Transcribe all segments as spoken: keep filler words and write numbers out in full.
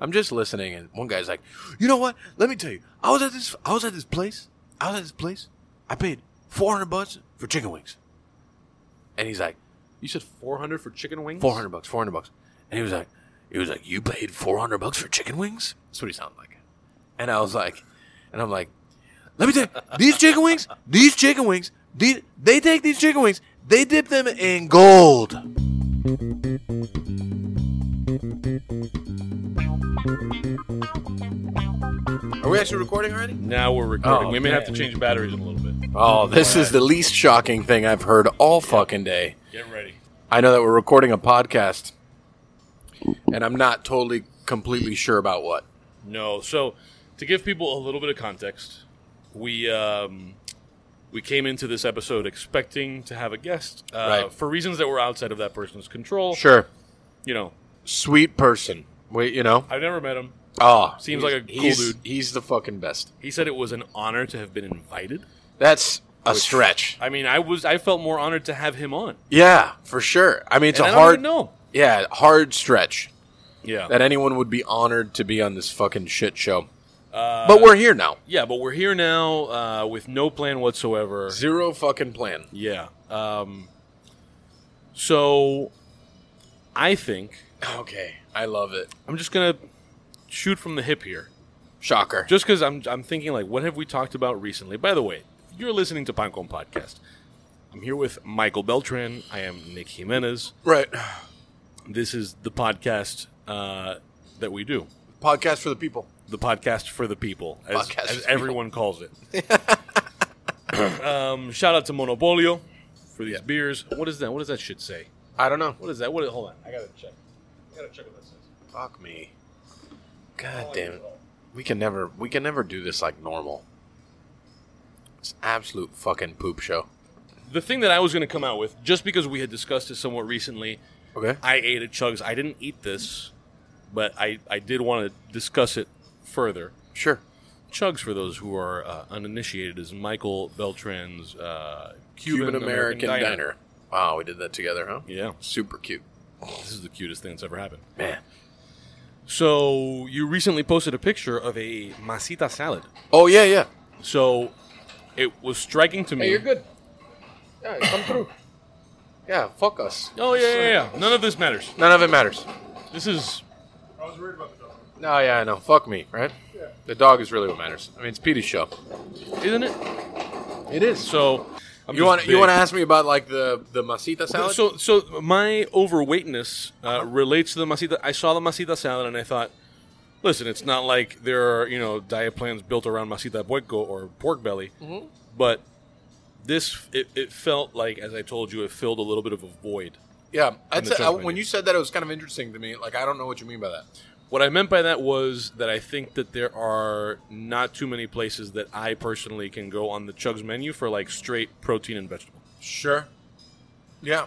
I'm just listening, and one guy's like, "You know what? Let me tell you. I was at this. I was at this place. I was at this place. I paid four hundred bucks for chicken wings." And he's like, "You said four hundred for chicken wings? Four hundred bucks. Four hundred bucks." And he was like, "He was like, you paid four hundred bucks for chicken wings?" That's what he sounded like. And I was like, and I'm like, let me tell you, these chicken wings, these chicken wings, these, they take these chicken wings, they dip them in gold. Are we actually recording already? Now we're recording. Oh, we may okay. have to change batteries in a little bit. Oh, this all is right. The least shocking thing I've heard all fucking day. Get ready. I know that we're recording a podcast, and I'm not totally, completely sure about what. No. So, to give people a little bit of context, we um, we came into this episode expecting to have a guest uh, right. for reasons that were outside of that person's control. Sure. You know. Sweet person. Wait, you know. I've never met him. Oh. Seems like a cool dude. He's the fucking best. He said it was an honor to have been invited. That's a which, stretch. I mean, I was I felt more honored to have him on. Yeah, for sure. I mean, it's and a I hard... I don't even know. Yeah, hard stretch. Yeah, that anyone would be honored to be on this fucking shit show. Uh, but we're here now. Yeah, but we're here now uh, with no plan whatsoever. Zero fucking plan. Yeah. Um, so, I think... Okay, I love it. I'm just going to shoot from the hip here. Shocker. Just because I'm I'm thinking, like, what have we talked about recently? By the way, if you're listening to Pinecone Podcast, I'm here with Michael Beltran. I am Nick Jimenez. Right. This is the podcast... Uh, that we do. Podcast for the people. The podcast for the people, as, as everyone people. calls it. um, shout out to Monopolio for these yeah. beers. What is that? What does that shit say? I don't know. What is that? What? Is, hold on. I gotta check. I gotta check what that says. Fuck me. God oh, damn it. We can never. We can never do this like normal. It's an absolute fucking poop show. The thing that I was gonna come out with, just because we had discussed it somewhat recently. Okay. I ate at Chugs. I didn't eat this. But I, I did want to discuss it further. Sure. Chugs, for those who are uh, uninitiated, is Michael Beltran's uh, Cuban American diner. diner. Wow, we did that together, huh? Yeah. Super cute. This is the cutest thing that's ever happened. Man. So, you recently posted a picture of a masita salad. Oh, yeah, yeah. So, it was striking to me. Hey, you're good. Yeah, come through. Yeah, fuck us. Oh, yeah, so, yeah, yeah. None of this matters. None of it matters. This is... I was worried about the dog. No, yeah, I know. Fuck me, right? Yeah. The dog is really what matters. I mean, it's Petey's show, isn't it? It is. So I'm you want you want to ask me about like the, the masita salad? So so my overweightness uh, uh-huh. relates to the masita. I saw the masita salad and I thought, listen, it's not like there are you know diet plans built around masita puerco or pork belly, mm-hmm. but this it, it felt like, as I told you, it filled a little bit of a void. Yeah, I'd say, I, when you said that, it was kind of interesting to me. Like, I don't know what you mean by that. What I meant by that was that I think that there are not too many places that I personally can go on the Chugs menu for, like, straight protein and vegetable. Sure. Yeah.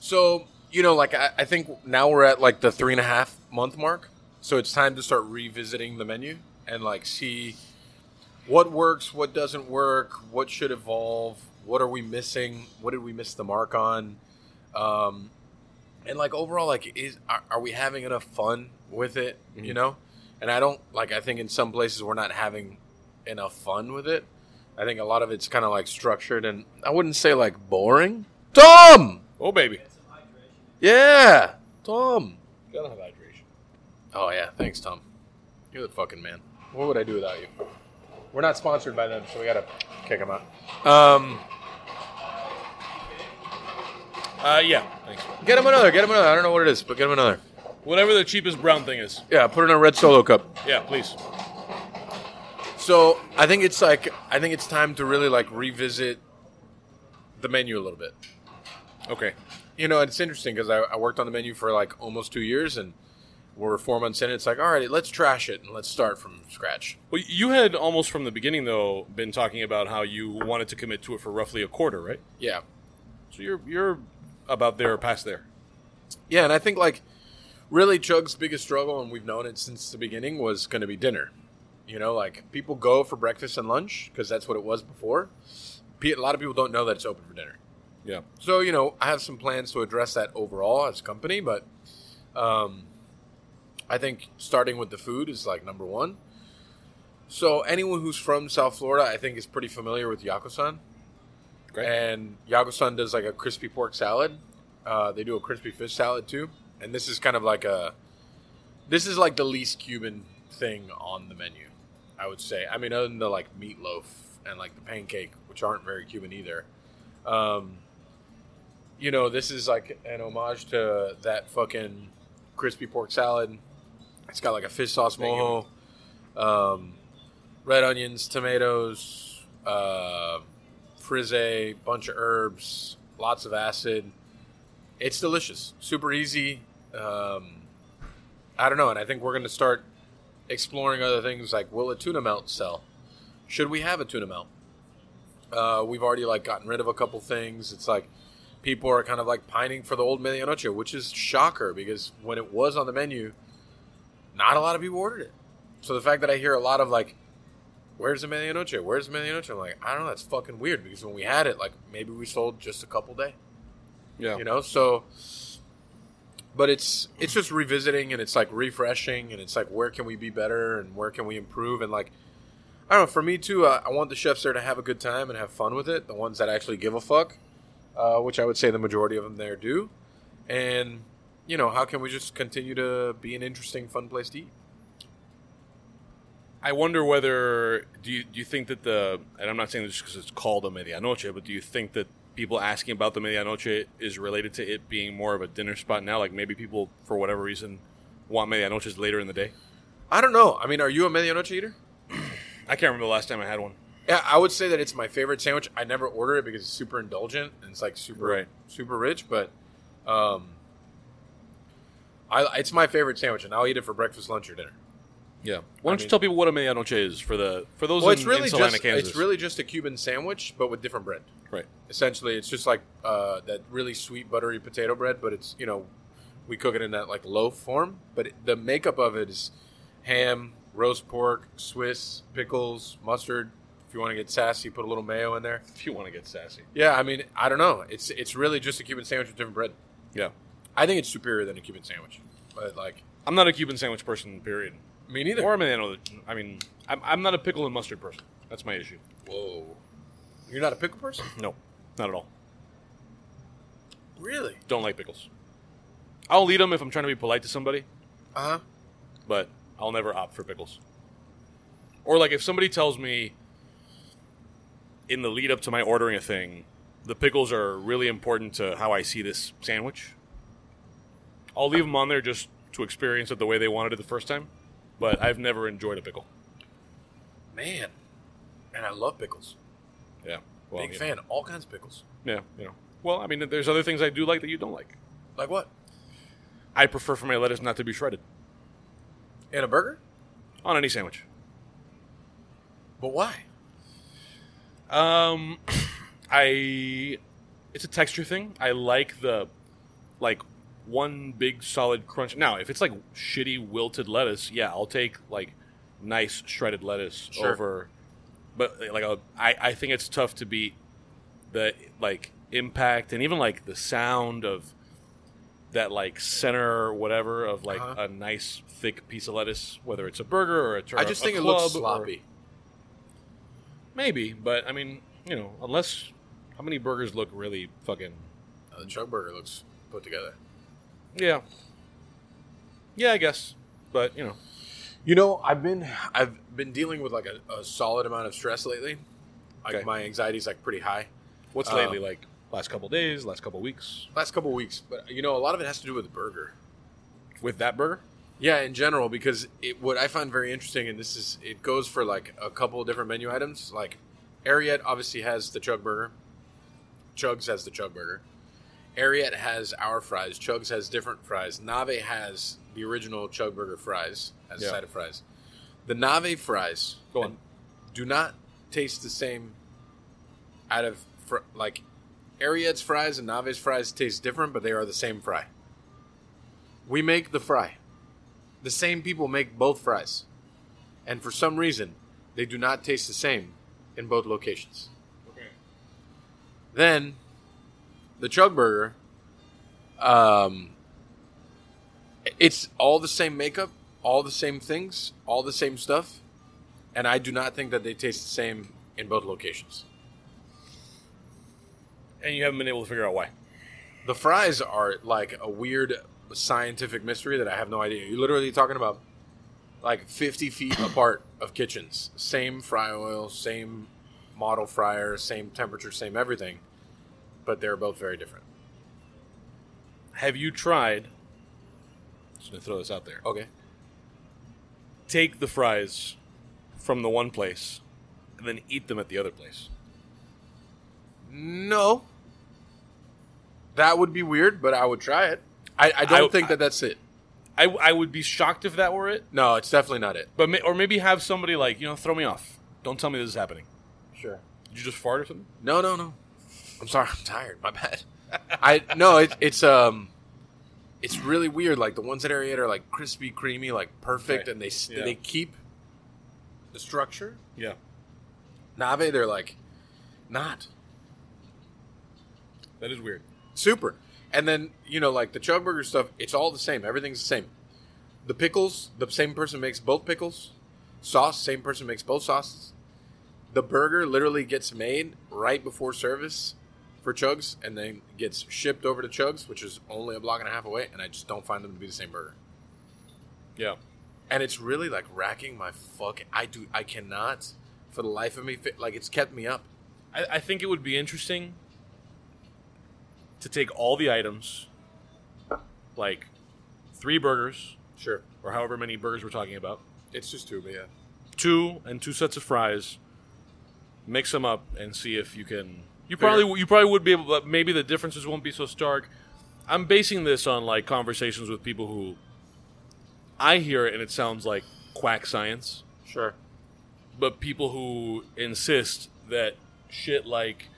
So, you know, like, I, I think now we're at, like, the three and a half month mark. So it's time to start revisiting the menu and, like, see what works, what doesn't work, what should evolve, what are we missing, what did we miss the mark on. Um, and like overall, like, is are, are we having enough fun with it? Mm-hmm. You know, and I don't like. I think in some places we're not having enough fun with it. I think a lot of it's kind of like structured, and I wouldn't say like boring. Tom, oh baby, yeah, Tom, you gotta have hydration. Oh yeah, thanks Tom. You're the fucking man. What would I do without you? We're not sponsored by them, so we gotta kick them out. Um. Uh, yeah, thanks. Get him another, get him another. I don't know what it is, but get him another. Whatever the cheapest brown thing is. Yeah, put it in a red Solo cup. Yeah, please. So I think it's like, I think it's time to really like revisit the menu a little bit. Okay. You know, it's interesting because I, I worked on the menu for like almost two years and we're four months in. It's like, all right, let's trash it and let's start from scratch. Well, you had almost from the beginning, though, been talking about how you wanted to commit to it for roughly a quarter, right? Yeah. So you're you're... about there or past there. Yeah, and I think, like, really Chugs' biggest struggle, and we've known it since the beginning, was going to be dinner. You know, like, people go for breakfast and lunch, because that's what it was before. A lot of people don't know that it's open for dinner. Yeah. So, you know, I have some plans to address that overall as a company, but um, I think starting with the food is like number one. So anyone who's from South Florida, I think, is pretty familiar with Yakko-San. Great. And Yakko-San does like a crispy pork salad. Uh, they do a crispy fish salad too. And this is kind of like a, this is like the least Cuban thing on the menu, I would say. I mean, other than the like meatloaf and like the pancake, which aren't very Cuban either. Um, you know, this is like an homage to that fucking crispy pork salad. It's got like a fish sauce mojo, um, red onions, tomatoes, uh, frisee, bunch of herbs, lots of acid. It's delicious, super easy. Um, I don't know, and I think we're going to start exploring other things like, will a tuna melt sell? Should we have a tuna melt? Uh, we've already like gotten rid of a couple things. It's like people are kind of like pining for the old Medianoche, which is shocker because when it was on the menu, not a lot of people ordered it. So the fact that I hear a lot of like, where's the Medianoche? Where's the Medianoche? I'm like, I don't know, that's fucking weird because when we had it, like maybe we sold just a couple day. Yeah. You know, so, but it's, it's just revisiting and it's like refreshing and it's like, where can we be better and where can we improve? And like, I don't know, for me too, uh, I want the chefs there to have a good time and have fun with it. The ones that actually give a fuck, uh, which I would say the majority of them there do. And, you know, how can we just continue to be an interesting, fun place to eat? I wonder whether, do you, do you think that the, and I'm not saying this just because it's called a Medianoche, but do you think that people asking about the Medianoche is related to it being more of a dinner spot now? Like maybe people, for whatever reason, want Medianoches later in the day? I don't know. I mean, are you a Medianoche eater? I can't remember the last time I had one. Yeah, I would say that it's my favorite sandwich. I never order it because it's super indulgent and it's like super right. super rich, but um, I, it's my favorite sandwich, and I'll eat it for breakfast, lunch, or dinner. Yeah. Why don't I you mean, tell people what a Medianoche is for the for those well, in, it's really in Salina, just, Kansas? It's really just a Cuban sandwich, but with different bread. Right. Essentially, it's just like uh, that really sweet, buttery potato bread, but it's, you know, we cook it in that like loaf form, but it, the makeup of it is ham, roast pork, Swiss, pickles, mustard. If you want to get sassy, put a little mayo in there. If you want to get sassy. Yeah, I mean, I don't know. It's it's really just a Cuban sandwich with different bread. Yeah. I think it's superior than a Cuban sandwich. But like, I'm not a Cuban sandwich person, period. Me neither. Or, you know, I mean, I'm, I'm not a pickle and mustard person. That's my issue. Whoa. You're not a pickle person? No, not at all. Really? Don't like pickles. I'll eat them if I'm trying to be polite to somebody. Uh-huh. But I'll never opt for pickles. Or, like, if somebody tells me in the lead-up to my ordering a thing, the pickles are really important to how I see this sandwich, I'll leave them on there just to experience it the way they wanted it the first time. But I've never enjoyed a pickle. Man. And I love pickles. Yeah. Well, Big fan. Know. All kinds of pickles. Yeah. You know. Well, I mean, there's other things I do like that you don't like. Like what? I prefer for my lettuce not to be shredded. In a burger? On any sandwich. But why? Um, I... It's a texture thing. I like the, like, one big solid crunch. Now, if it's, like, shitty wilted lettuce, yeah, I'll take, like, nice shredded lettuce sure. over... But, like, a, I, I think it's tough to beat the, like, impact and even, like, the sound of... that like center or whatever of like uh-huh. a nice thick piece of lettuce, whether it's a burger or a turkey. I just think it looks sloppy. Maybe, but I mean, you know, unless how many burgers look really fucking uh, the Chug burger looks put together. Yeah. Yeah, I guess. But, you know. You know, I've been I've been dealing with like a, a solid amount of stress lately. Like okay. my anxiety's like pretty high. What's um, lately like? Last couple days, last couple weeks. Last couple weeks. But, you know, a lot of it has to do with the burger. With that burger? Yeah, in general, because it, what I find very interesting, and this is, it goes for, like, a couple of different menu items. Like, Ariete obviously has the Chug Burger. Chugs has the Chug Burger. Ariete has our fries. Chugs has different fries. Nave has the original Chug Burger fries as yeah. a side of fries. The Nave fries Go on. do not taste the same out of, fr- like... Ariete's fries and Nave's fries taste different, but they are the same fry. We make the fry. The same people make both fries. And for some reason, they do not taste the same in both locations. Okay. Then, the Chug Burger, um, it's all the same makeup, all the same things, all the same stuff, and I do not think that they taste the same in both locations. And you haven't been able to figure out why. The fries are like a weird scientific mystery that I have no idea. You're literally talking about like fifty feet apart of kitchens. Same fry oil, same model fryer, same temperature, same everything. But they're both very different. Have you tried... I'm just going to throw this out there. Okay. Take the fries from the one place and then eat them at the other place. No. That would be weird, but I would try it. I, I don't I, think that that's it. I, I would be shocked if that were it. No, it's definitely not it. But may, Or maybe have somebody like, you know, throw me off. Don't tell me this is happening. Sure. Did you just fart or something? No, no, no. I'm sorry. I'm tired. My bad. I No, it, it's um, it's really weird. Like, the ones at Ariete are, like, crispy, creamy, like, perfect, right. and they yeah. they keep the structure. Yeah. Nave, they're, like, not. That is weird. Super. And then, you know, like the Chug Burger stuff, it's all the same. Everything's the same. The pickles, the same person makes both pickles. Sauce, same person makes both sauces. The burger literally gets made right before service for Chugs and then gets shipped over to Chugs, which is only a block and a half away, and I just don't find them to be the same burger. Yeah. And it's really like racking my fucking... I do. I cannot, for the life of me, like it's kept me up. I, I think it would be interesting... to take all the items, like three burgers, sure, or however many burgers we're talking about. It's just two, but yeah. Two and two sets of fries. Mix them up and see if you can. You figure. probably you probably would be able, but maybe the differences won't be so stark. I'm basing this on like conversations with people who. I hear it and it sounds like quack science. Sure. But people who insist that shit like.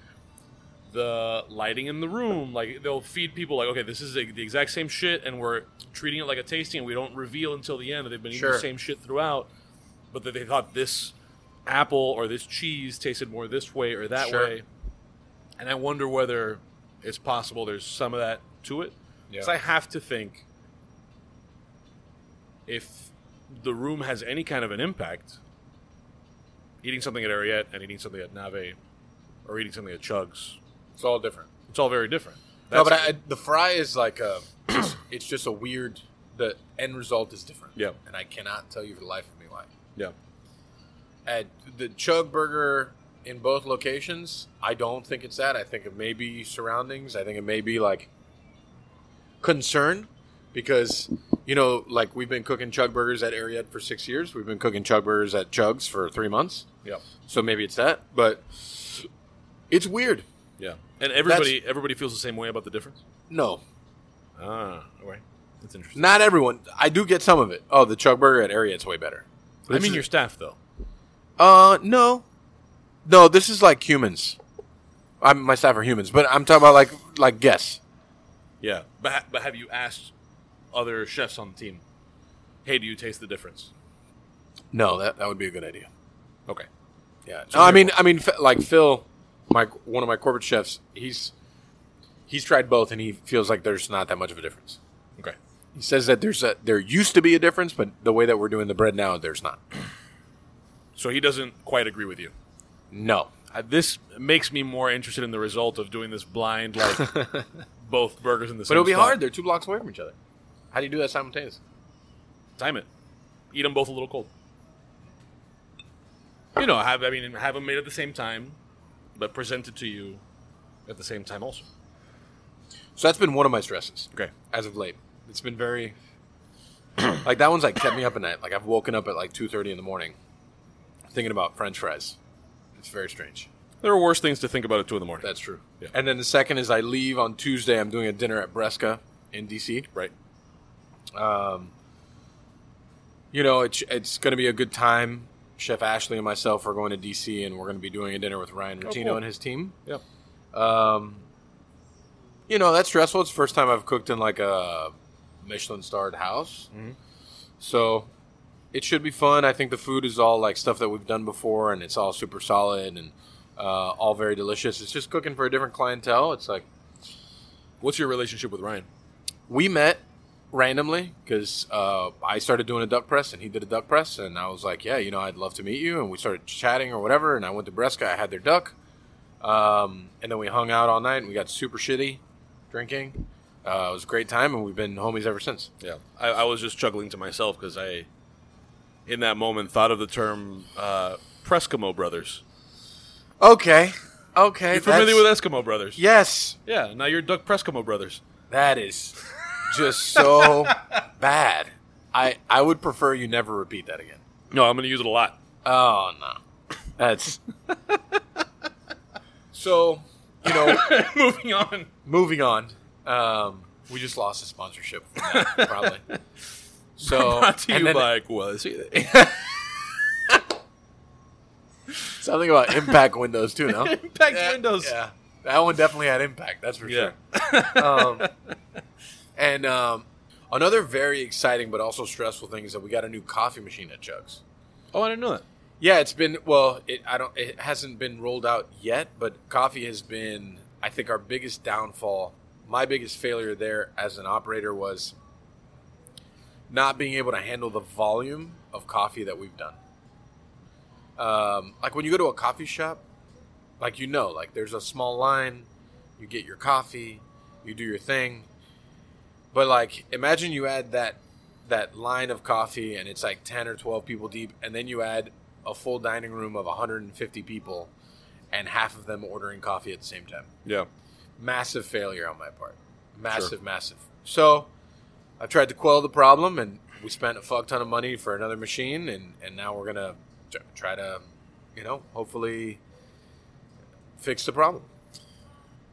The lighting in the room, like they'll feed people, like okay, this is the, the exact same shit, and we're treating it like a tasting, and we don't reveal until the end. That they've been eating sure. the same shit throughout, but that they thought this apple or this cheese tasted more this way or that sure. way. And I wonder whether it's possible there's some of that to it, because yeah. I have to think if the room has any kind of an impact, eating something at Ariete and eating something at Nave, or eating something at Chugs. It's all different. It's all very different. That's no, but I, the fry is like a... It's, it's just a weird... The end result is different. Yeah. And I cannot tell you for the life of me why. Yeah. At the Chug Burger in both locations, I don't think it's that. I think it may be surroundings. I think it may be like concern because, you know, like we've been cooking Chug Burgers at Ariete for six years. We've been cooking Chug Burgers at Chugs for three months. Yeah. So maybe it's that. But it's weird. Yeah, and everybody That's, everybody feels the same way about the difference? No. Ah, okay. That's interesting. Not everyone. I do get some of it. Oh, the Chug Burger at Ariate's way better. But I mean is, your staff, though. Uh, no. No, this is like humans. I'm, my staff are humans, but I'm talking about like like guests. Yeah, but, ha- but have you asked other chefs on the team, hey, do you taste the difference? No, that, that would be a good idea. Okay. Yeah. No, I mean, I mean, like Phil... My one of my corporate chefs, he's he's tried both, and he feels like there's not that much of a difference. Okay, he says that there's a there used to be a difference, but the way that we're doing the bread now, there's not. So he doesn't quite agree with you. No, uh, this makes me more interested in the result of doing this blind, like both burgers in the same. But it'll be spot. Hard; they're two blocks away from each other. How do you do that simultaneously? Time it. Eat them both a little cold. You know, have I mean, have them made at the same time. But presented to you at the same time also. So that's been one of my stresses. Okay. As of late. It's been very... like, that one's, like, kept me up at night. Like, I've woken up at, like, two thirty in the morning thinking about French fries. It's very strange. There are worse things to think about at two in the morning. That's true. Yeah. And then the second is I leave on Tuesday. I'm doing a dinner at Bresca in D C Right. Um. You know, it's, it's going to be a good time. Chef Ashley and myself are going to D C and we're going to be doing a dinner with Ryan Martino oh, cool. and his team. Yep. Um, you know, that's stressful. It's the first time I've cooked in like a Michelin-starred house. Mm-hmm. So it should be fun. I think the food is all like stuff that we've done before and it's all super solid and uh, all very delicious. It's just cooking for a different clientele. It's like... What's your relationship with Ryan? We met randomly, because uh, I started doing a duck press and he did a duck press, and I was like, yeah, you know, I'd love to meet you. And we started chatting or whatever, and I went to Bresca. I had their duck. Um, and then we hung out all night, and we got super shitty drinking. Uh, it was a great time, and we've been homies ever since. Yeah. I, I was just chuckling to myself because I, in that moment, thought of the term uh, Preskimo Brothers. Okay. Okay. You're familiar with Eskimo Brothers? Yes. Yeah. Now you're Duck Preskimo Brothers. That is just so bad. I, I would prefer you never repeat that again. No, I'm going to use it a lot. Oh, no. That's... So, you know... moving on. Moving on. Um, we just lost a sponsorship from that, probably. So, brought to you by Cuba. Something about Impact Windows, too, no? Impact yeah, Windows. Yeah. That one definitely had impact, that's for yeah. sure. Um, and um, another very exciting but also stressful thing is that we got a new coffee machine at Chugs. Oh, I didn't know that. Yeah, it's been, well, it, I don't, it hasn't been rolled out yet, but coffee has been, I think, our biggest downfall. My biggest failure there as an operator was not being able to handle the volume of coffee that we've done. Um, like when you go to a coffee shop, like, you know, like there's a small line, you get your coffee, you do your thing. But like, imagine you add that, that line of coffee and it's like ten or twelve people deep. And then you add a full dining room of one hundred fifty people and half of them ordering coffee at the same time. Yeah. Massive failure on my part. Massive, sure. massive. So I tried to quell the problem, and we spent a fuck ton of money for another machine. And, and now we're going to try to, you know, hopefully fix the problem.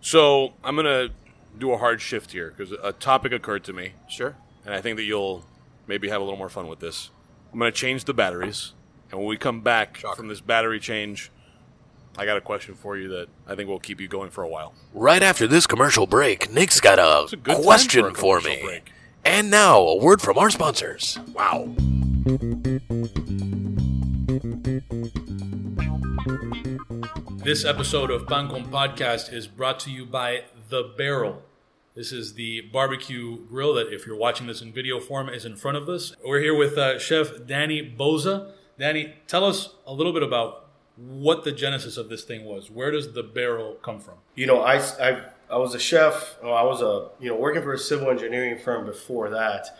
So I'm going to do a hard shift here because a topic occurred to me. Sure. And I think that you'll maybe have a little more fun with this. I'm going to change the batteries. And when we come back Shocker. from this battery change, I got a question for you that I think will keep you going for a while. Right after this commercial break, Nick's got a, a question for, a for me. Break. And now, a word from our sponsors. Wow. This episode of Pinecone Podcast is brought to you by The Barrel. This is the barbecue grill that, if you're watching this in video form, is in front of us. We're here with uh, Chef Danny Boza. Danny, tell us a little bit about what the genesis of this thing was. Where does The Barrel come from? You know, I, I, I was a chef. Oh, I was a you know working for a civil engineering firm before that,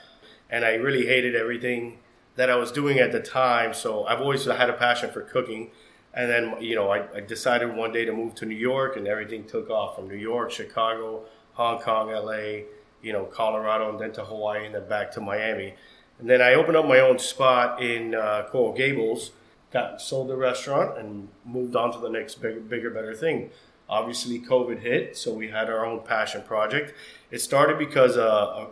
and I really hated everything that I was doing at the time. So I've always had a passion for cooking, and then you know I, I decided one day to move to New York, and everything took off from New York, Chicago, Hong Kong, L A, you know, Colorado, and then to Hawaii, and then back to Miami. And then I opened up my own spot in uh, Coral Gables. Got sold the restaurant and moved on to the next bigger, bigger, better thing. Obviously, COVID hit, so we had our own passion project. It started because a,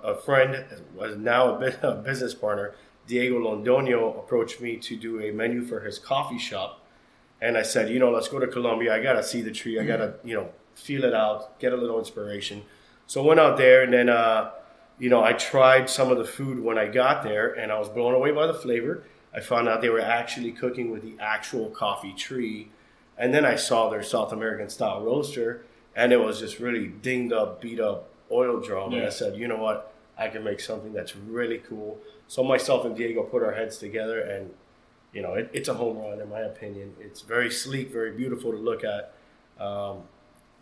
a friend, was now a business partner, Diego Londoño, approached me to do a menu for his coffee shop, and I said, you know, let's go to Colombia. I gotta see the tree. I gotta, you know, feel it out, get a little inspiration. So I went out there, and then, uh, you know, I tried some of the food when I got there, and I was blown away by the flavor. I found out they were actually cooking with the actual coffee tree. And then I saw their South American style roaster, and it was just really dinged up, beat up oil drum. Yeah. And I said, you know what? I can make something that's really cool. So myself and Diego put our heads together, and you know, it, it's a home run in my opinion. It's very sleek, very beautiful to look at. Um,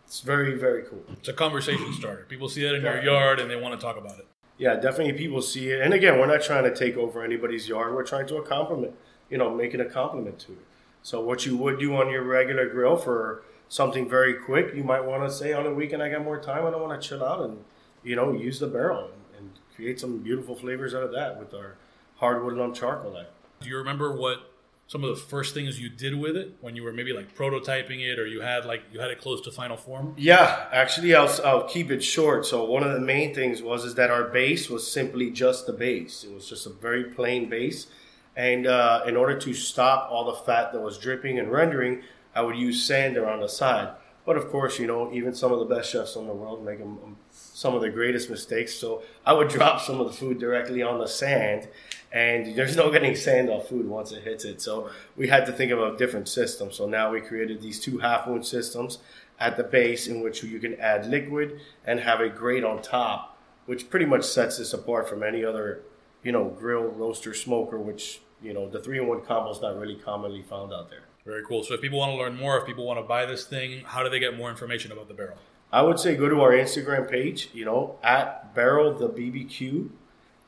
it's very, very cool. It's a conversation starter. People see that in yeah. your yard and they want to talk about it. Yeah, definitely people see it. And again, we're not trying to take over anybody's yard. We're trying to a compliment, you know, make it a compliment to it. So what you would do on your regular grill for something very quick, you might want to say on a weekend, I got more time. I don't want to chill out and, you know, use the barrel and, and create some beautiful flavors out of that with our hardwood lump charcoal. Do you remember what some of the first things you did with it when you were maybe like prototyping it or you had like you had it close to final form? Yeah, actually, I'll, I'll keep it short. So one of the main things was is that our base was simply just the base. It was just a very plain base. And uh, in order to stop all the fat that was dripping and rendering, I would use sand around the side. But of course, you know, even some of the best chefs in the world make them some of the greatest mistakes. So I would drop some of the food directly on the sand, and there's no getting sand off food once it hits it. So we had to think of a different system. So now we created these two half moon systems at the base in which you can add liquid and have a grate on top which pretty much sets this apart from any other, you know, grill, roaster, smoker, which, you know, the three-in-one combo is not really commonly found out there. Very cool. So if people want to learn more, if people want to buy this thing, how do they get more information about the Barrel? I would say go to our Instagram page, you know, at Barrel the B B Q.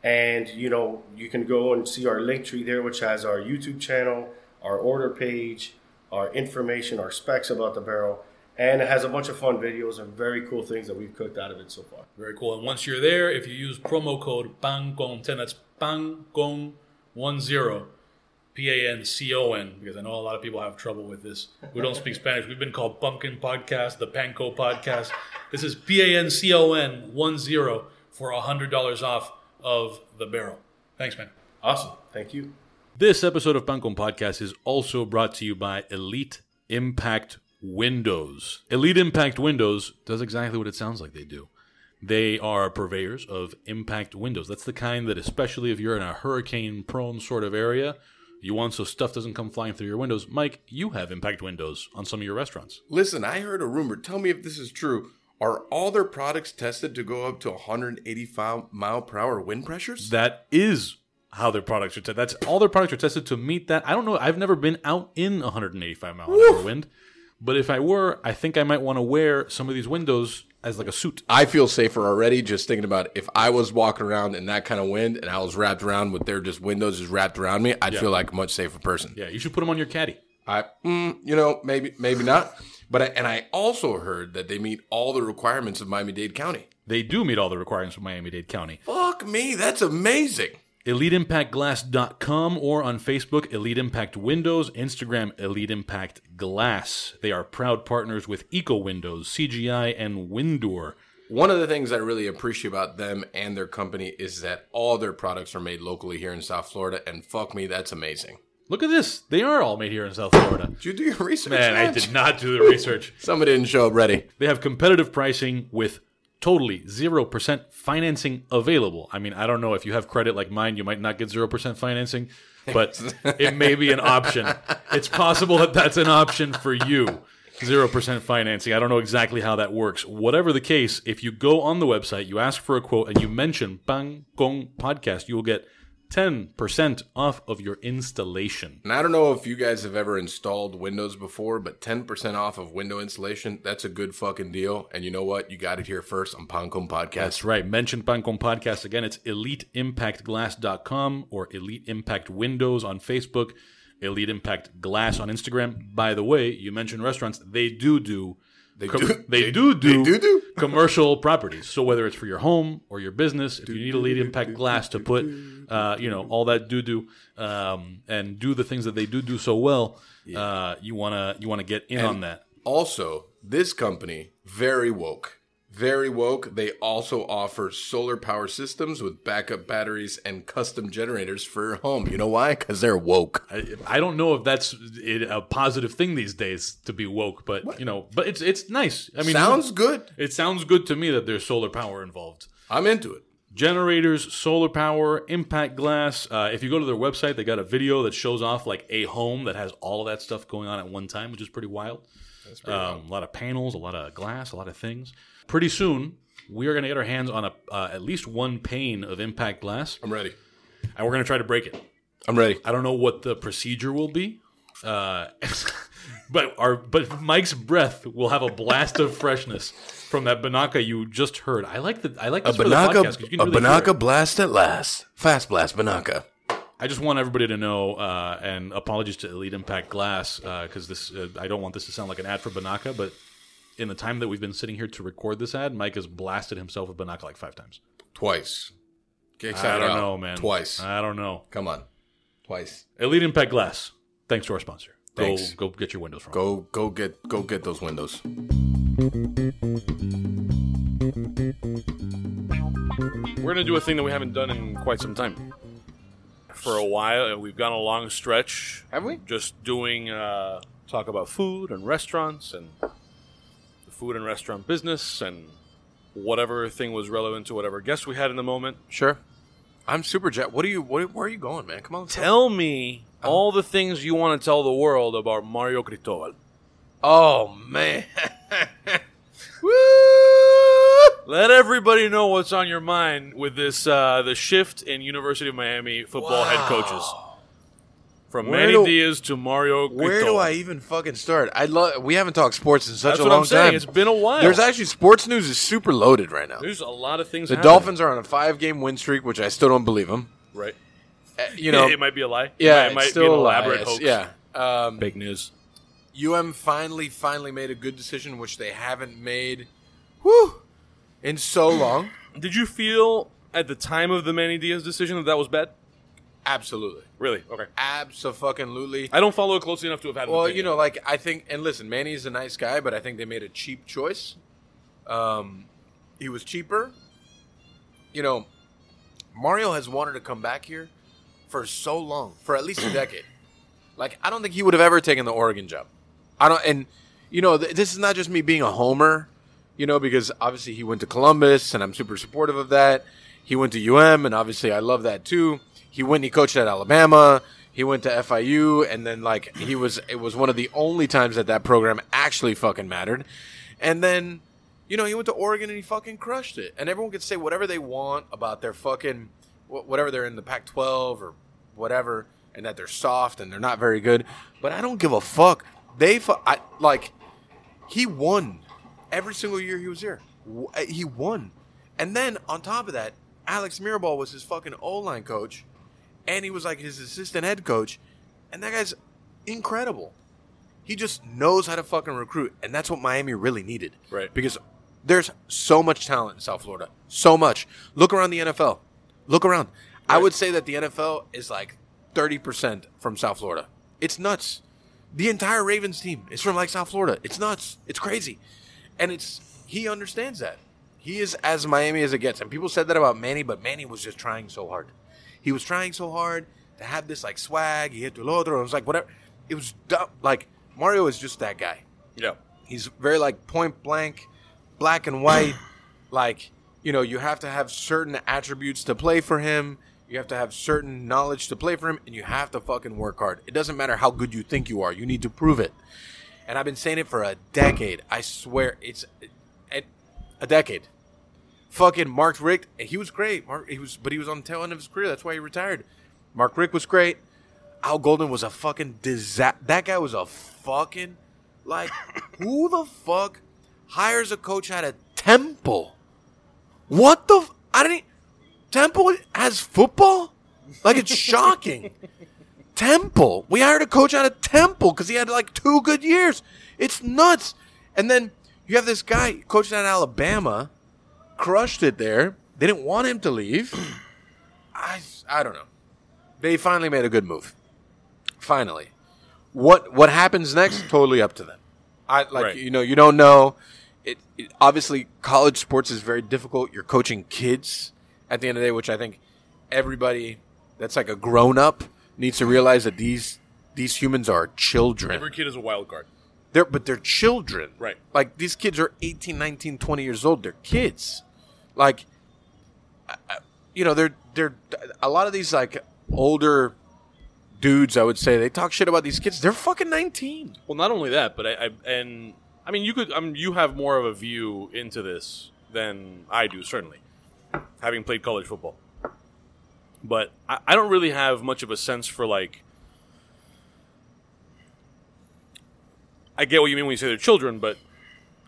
And, you know, you can go and see our link tree there, which has our YouTube channel, our order page, our information, our specs about the Barrel. And it has a bunch of fun videos and very cool things that we've cooked out of it so far. Very cool. And once you're there, if you use promo code PANCON ten, that's PANCON ten, P A N C O N, because I know a lot of people have trouble with this. We don't speak Spanish. We've been called Pumpkin Podcast, the Panko Podcast. This is P A N C O N ten for one hundred dollars off of the Barrel. Thanks, man. Awesome. Thank you. This episode of Pinecone Podcast is also brought to you by Elite Impact Windows. Elite Impact Windows does exactly what it sounds like they do. They are purveyors of impact windows. That's the kind that, especially if you're in a hurricane-prone sort of area, you want so stuff doesn't come flying through your windows. Mike, you have impact windows on some of your restaurants. Listen, I heard a rumor. Tell me if this is true. Are all their products tested to go up to one hundred eighty-five mile per hour wind pressures? That is how their products are tested. That's all their products are tested to meet that. I don't know. I've never been out in one hundred eighty-five mile an hour wind. But if I were, I think I might want to wear some of these windows as like a suit. I feel safer already just thinking about if I was walking around in that kind of wind and I was wrapped around with their just windows just wrapped around me, I'd yeah. feel like a much safer person. Yeah, you should put them on your caddy. I, mm, you know, maybe, maybe not. But I, and I also heard that they meet all the requirements of Miami-Dade County. They do meet all the requirements of Miami-Dade County. Fuck me, that's amazing. Elite Impact Glass dot com or on Facebook, Elite Impact Windows, Instagram, Elite Impact Glass. They are proud partners with Eco Windows, C G I, and Windoor. One of the things I really appreciate about them and their company is that all their products are made locally here in South Florida, and fuck me, that's amazing. Look at this. They are all made here in South Florida. Did you do your research? Man, I did not do the research. Somebody didn't show up ready. They have competitive pricing with totally zero percent financing available. I mean, I don't know. If you have credit like mine, you might not get zero percent financing, but it may be an option. It's possible that that's an option for you. zero percent financing. I don't know exactly how that works. Whatever the case, if you go on the website, you ask for a quote, and you mention Pinecone Podcast, you will get ten percent off of your installation. And I don't know if you guys have ever installed windows before, but ten percent off of window installation, that's a good fucking deal. And you know what? You got it here first on Pinecone Podcast. That's right. Mention Pinecone Podcast. Again, it's elite impact glass dot com or Elite Impact Windows on Facebook, Elite Impact Glass on Instagram. By the way, you mentioned restaurants. They do do They, Com- do, they, they do do, they do, do. commercial properties. So whether it's for your home or your business, if you need Elite Impact Glass to put, uh, you know, all that do-do um, and do the things that they do do so well, uh, you want to you want to get in and on that. Also, this company, very woke. Very woke. They also offer solar power systems with backup batteries and custom generators for your home. You know why? Because they're woke. I, I don't know if that's a positive thing these days to be woke, but what? you know, but it's it's nice. I mean, sounds it, good. It sounds good to me that there's solar power involved. I'm into it. Generators, solar power, impact glass. Uh, if you go to their website, they got a video that shows off like a home that has all of that stuff going on at one time, which is pretty wild. That's pretty um, wild. A lot of panels, a lot of glass, a lot of things. Pretty soon, we are going to get our hands on a uh, at least one pane of impact glass. I'm ready. And we're going to try to break it. I'm ready. I don't know what the procedure will be, uh, but our but Mike's breath will have a blast of freshness from that banaka you just heard. I like the I like this a for banaka, the podcast. You can a really banaka blast at last. Fast blast banaka. I just want everybody to know, uh, and apologies to Elite Impact Glass, because uh, this uh, I don't want this to sound like an ad for banaka, but in the time that we've been sitting here to record this ad, Mike has blasted himself with banaka like five times. Twice. Get excited. I don't out. know, man. Twice. I don't know. Come on. Twice. Elite Impact Glass. Thanks to our sponsor. Thanks. Go, go get your windows from. Go, go get, go get those windows. We're gonna do a thing that we haven't done in quite some time. For a while, we've gone a long stretch. Have we? Just doing uh, talk about food and restaurants and. Food and restaurant business and whatever thing was relevant to whatever guest we had in the moment. Sure. I'm super jet. What are you, what, where are you going, man? Come on. Tell me um, all the things you want to tell the world about Mario Cristobal. Oh, man. Woo! Let everybody know what's on your mind with this uh, the shift in University of Miami football wow. head coaches. From where Manny do, Diaz to Mario Cristobal. Where do I even fucking start? I love. We haven't talked sports in such That's a long I'm saying. time. It's been a while. There's actually sports news is super loaded right now. There's a lot of things. The happening. Dolphins are on a five-game win streak, which I still don't believe them. Right. Uh, you know, it, it might be a lie. Yeah, it might, it might still be an elaborate lie, hoax. Yeah. Um, Big news. U M finally, finally made a good decision, which they haven't made. Whew. In so long. Did you feel at the time of the Manny Diaz decision that that was bad? Absolutely. Really? Okay. Abso-fucking-lutely. I don't follow it closely enough to have had an Well, opinion. You know, like, I think, and listen, Manny's a nice guy, but I think they made a cheap choice. Um, he was cheaper. You know, Mario has wanted to come back here for so long, for at least a decade. Like, I don't think he would have ever taken the Oregon job. I don't, and, you know, th- this is not just me being a homer. You know, because obviously he went to Columbus, and I'm super supportive of that. He went to U M, and obviously I love that too. He went and he coached at Alabama. He went to F I U, and then, like, he was – it was one of the only times that that program actually fucking mattered. And then, you know, he went to Oregon, and he fucking crushed it. And everyone could say whatever they want about their fucking – whatever they're in the Pac twelve or whatever, and that they're soft and they're not very good. But I don't give a fuck. They fu- – I like, he won. Every single year he was here, he won. And then on top of that, Alex Mirabal was his fucking O-line coach, and he was like his assistant head coach. And that guy's incredible. He just knows how to fucking recruit, and that's what Miami really needed. Right. Because there's so much talent in South Florida. So much. Look around the N F L. Look around. Right. I would say that the N F L is like thirty percent from South Florida. It's nuts. The entire Ravens team is from like South Florida. It's nuts. It's crazy. And it's he understands that. He is as Miami as it gets. And people said that about Manny, but Manny was just trying so hard. He was trying so hard to have this, like, swag. He hit the otro. It was like, whatever. It was dumb. Like, Mario is just that guy. Yeah. He's very, like, point blank, black and white. Like, you know, you have to have certain attributes to play for him. You have to have certain knowledge to play for him. And you have to fucking work hard. It doesn't matter how good you think you are. You need to prove it. And I've been saying it for a decade. I swear, it's a, a decade. Fucking Mark Richt, he was great. Mark, he was, but he was on the tail end of his career. That's why he retired. Mark Richt was great. Al Golden was a fucking disaster. That guy was a fucking, like, who the fuck hires a coach at a Temple? What the? F- I didn't. Temple has football? Like, it's shocking. Temple. We hired a coach out of Temple because he had like two good years. It's nuts. And then you have this guy coaching out of Alabama, crushed it there. They didn't want him to leave. I I don't know. They finally made a good move. Finally. What what happens next? Totally up to them. I like right. you know you don't know. It, it obviously college sports is very difficult. You're coaching kids at the end of the day, which I think everybody that's like a grown up needs to realize that these these humans are children. Every kid is a wild card. They're, but they're children. Right. Like, these kids are eighteen, nineteen, twenty years old. They're kids. Like, you know, they're they're a lot of these, like, older dudes, I would say, they talk shit about these kids. They're fucking nineteen. Well, not only that, but I, I and I mean, you could I mean, you have more of a view into this than I do, certainly, having played college football. But I, I don't really have much of a sense for, like, I get what you mean when you say they're children, but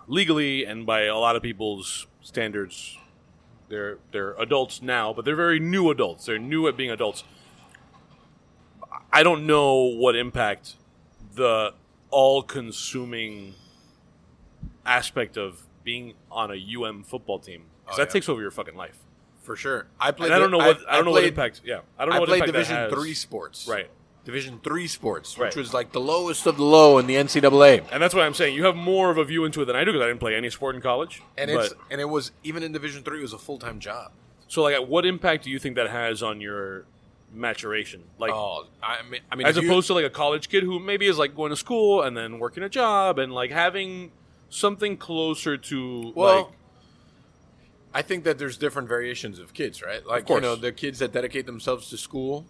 legally and by a lot of people's standards, they're they're adults now, but they're very new adults. They're new at being adults. I don't know what impact the all-consuming aspect of being on a U M football team, because oh, that yeah. takes over your fucking life. For sure, I played. And I don't know what I, I don't I played, know what impact. Yeah, I don't know I what impact that has. I played Division three sports, right? Division three sports, which right. was like the lowest of the low in the N C double A. And that's why I'm saying you have more of a view into it than I do, because I didn't play any sport in college. And but, it's and it was even in Division three, it was a full time job. So, like, what impact do you think that has on your maturation? Like, oh, I mean, I mean as opposed you, to like a college kid who maybe is like going to school and then working a job and like having something closer to well, like. I think that there's different variations of kids, right? Like, you know, the kids that dedicate themselves to school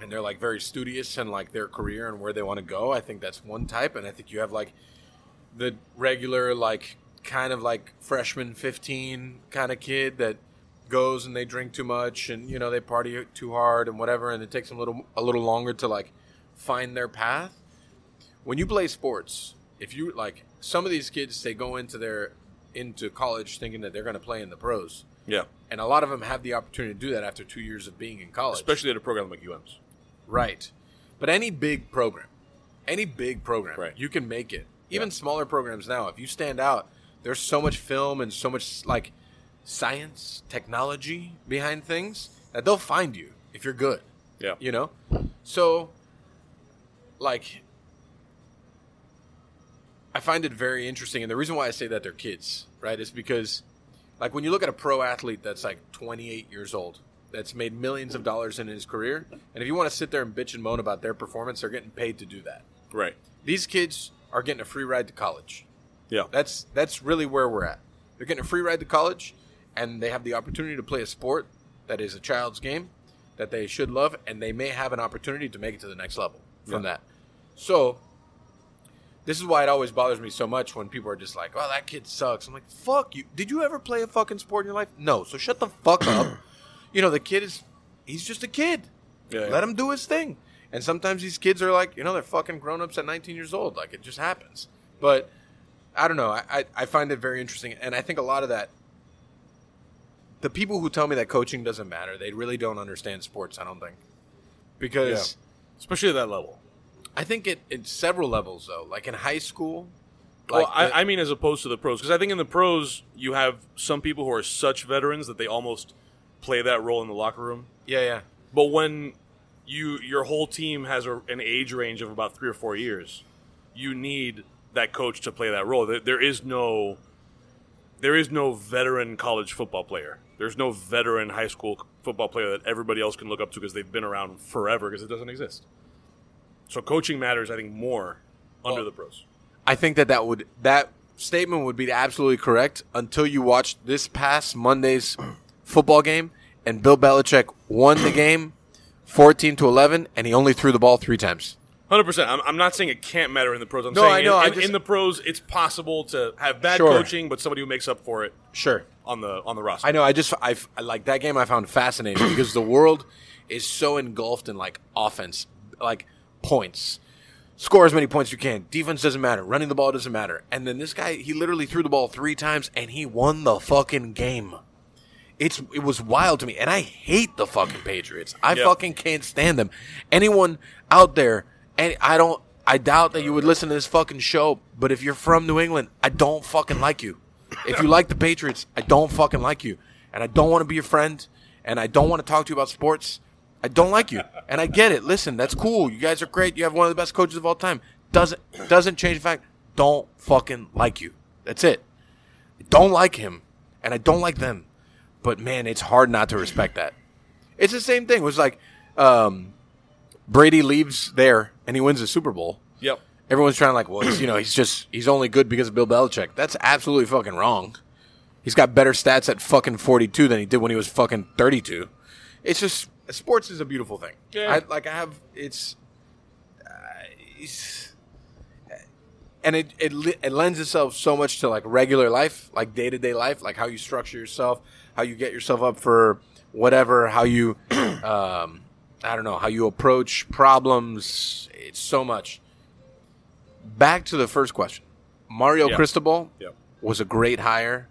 and they're, like, very studious and, like, their career and where they want to go. I think that's one type. And I think you have, like, the regular, like, kind of like freshman fifteen kind of kid that goes and they drink too much and, you know, they party too hard and whatever, and it takes them a little, a little longer to like find their path. When you play sports, if you like some of these kids, they go into their into college thinking that they're going to play in the pros. Yeah. And a lot of them have the opportunity to do that after two years of being in college. Especially at a program like U M's. Right. But any big program, any big program, right. you can make it. Even yeah. smaller programs now, if you stand out, there's so much film and so much like science, technology behind things that they'll find you if you're good. Yeah. You know? So, like, I find it very interesting. And the reason why I say that they're kids, right, is because, like, when you look at a pro athlete that's, like, twenty-eight years old, that's made millions of dollars in his career, and if you want to sit there and bitch and moan about their performance, they're getting paid to do that. Right. These kids are getting a free ride to college. Yeah. That's that's really where we're at. They're getting a free ride to college, and they have the opportunity to play a sport that is a child's game that they should love, and they may have an opportunity to make it to the next level from yeah. that. So this is why it always bothers me so much when people are just like, oh, that kid sucks. I'm like, fuck you. Did you ever play a fucking sport in your life? No. So shut the fuck up. You know, the kid is – he's just a kid. Yeah, Let yeah. him do his thing. And sometimes these kids are like, you know, they're fucking grown-ups at nineteen years old. Like, it just happens. But I don't know. I, I, I find it very interesting. And I think a lot of that – the people who tell me that coaching doesn't matter, they really don't understand sports, I don't think. Because yeah. – especially at that level. I think it it's several levels, though. Like, in high school – Like well, I, the, I mean as opposed to the pros. Because I think in the pros, you have some people who are such veterans that they almost – play that role in the locker room. Yeah, yeah. But when you your whole team has a, an age range of about three or four years, you need that coach to play that role. There, there is no there is no veteran college football player. There's no veteran high school football player that everybody else can look up to because they've been around forever, because it doesn't exist. So coaching matters, I think, more under well, the pros. I think that that would that statement would be absolutely correct until you watched this past Monday's football game, and Bill Belichick won the game fourteen to eleven, and he only threw the ball three times. one hundred percent. I'm, I'm not saying it can't matter in the pros. I'm no, saying I know. In, I just, in the pros, it's possible to have bad sure. coaching, but somebody who makes up for it sure. on the on the roster. I know. I just I like that game. I found fascinating because the world is so engulfed in like offense, like points. Score as many points as you can. Defense doesn't matter. Running the ball doesn't matter. And then this guy, he literally threw the ball three times, and he won the fucking game. It's It was wild to me, and I hate the fucking Patriots. I yep. fucking can't stand them. Anyone out there, and I don't, I doubt that you would listen to this fucking show, but if you're from New England, I don't fucking like you. If you like the Patriots, I don't fucking like you. And I don't want to be your friend, and I don't want to talk to you about sports. I don't like you, and I get it. Listen, that's cool. You guys are great. You have one of the best coaches of all time. Doesn't doesn't change the fact, don't fucking like you. That's it. I don't like him, and I don't like them. But, man, it's hard not to respect that. It's the same thing. It was like um, Brady leaves there, and he wins the Super Bowl. Yep. Everyone's trying to like, well, he's, you know, he's just he's only good because of Bill Belichick. That's absolutely fucking wrong. He's got better stats at fucking forty-two than he did when he was fucking thirty-two. It's just sports is a beautiful thing. Yeah. I, like I have it's, uh, it's and it, it it lends itself so much to like regular life, like day-to-day life, like how you structure yourself. How you get yourself up for whatever, how you, um, I don't know, how you approach problems. It's so much. Back to the first question. Mario yeah. Cristobal yeah. was a great hire.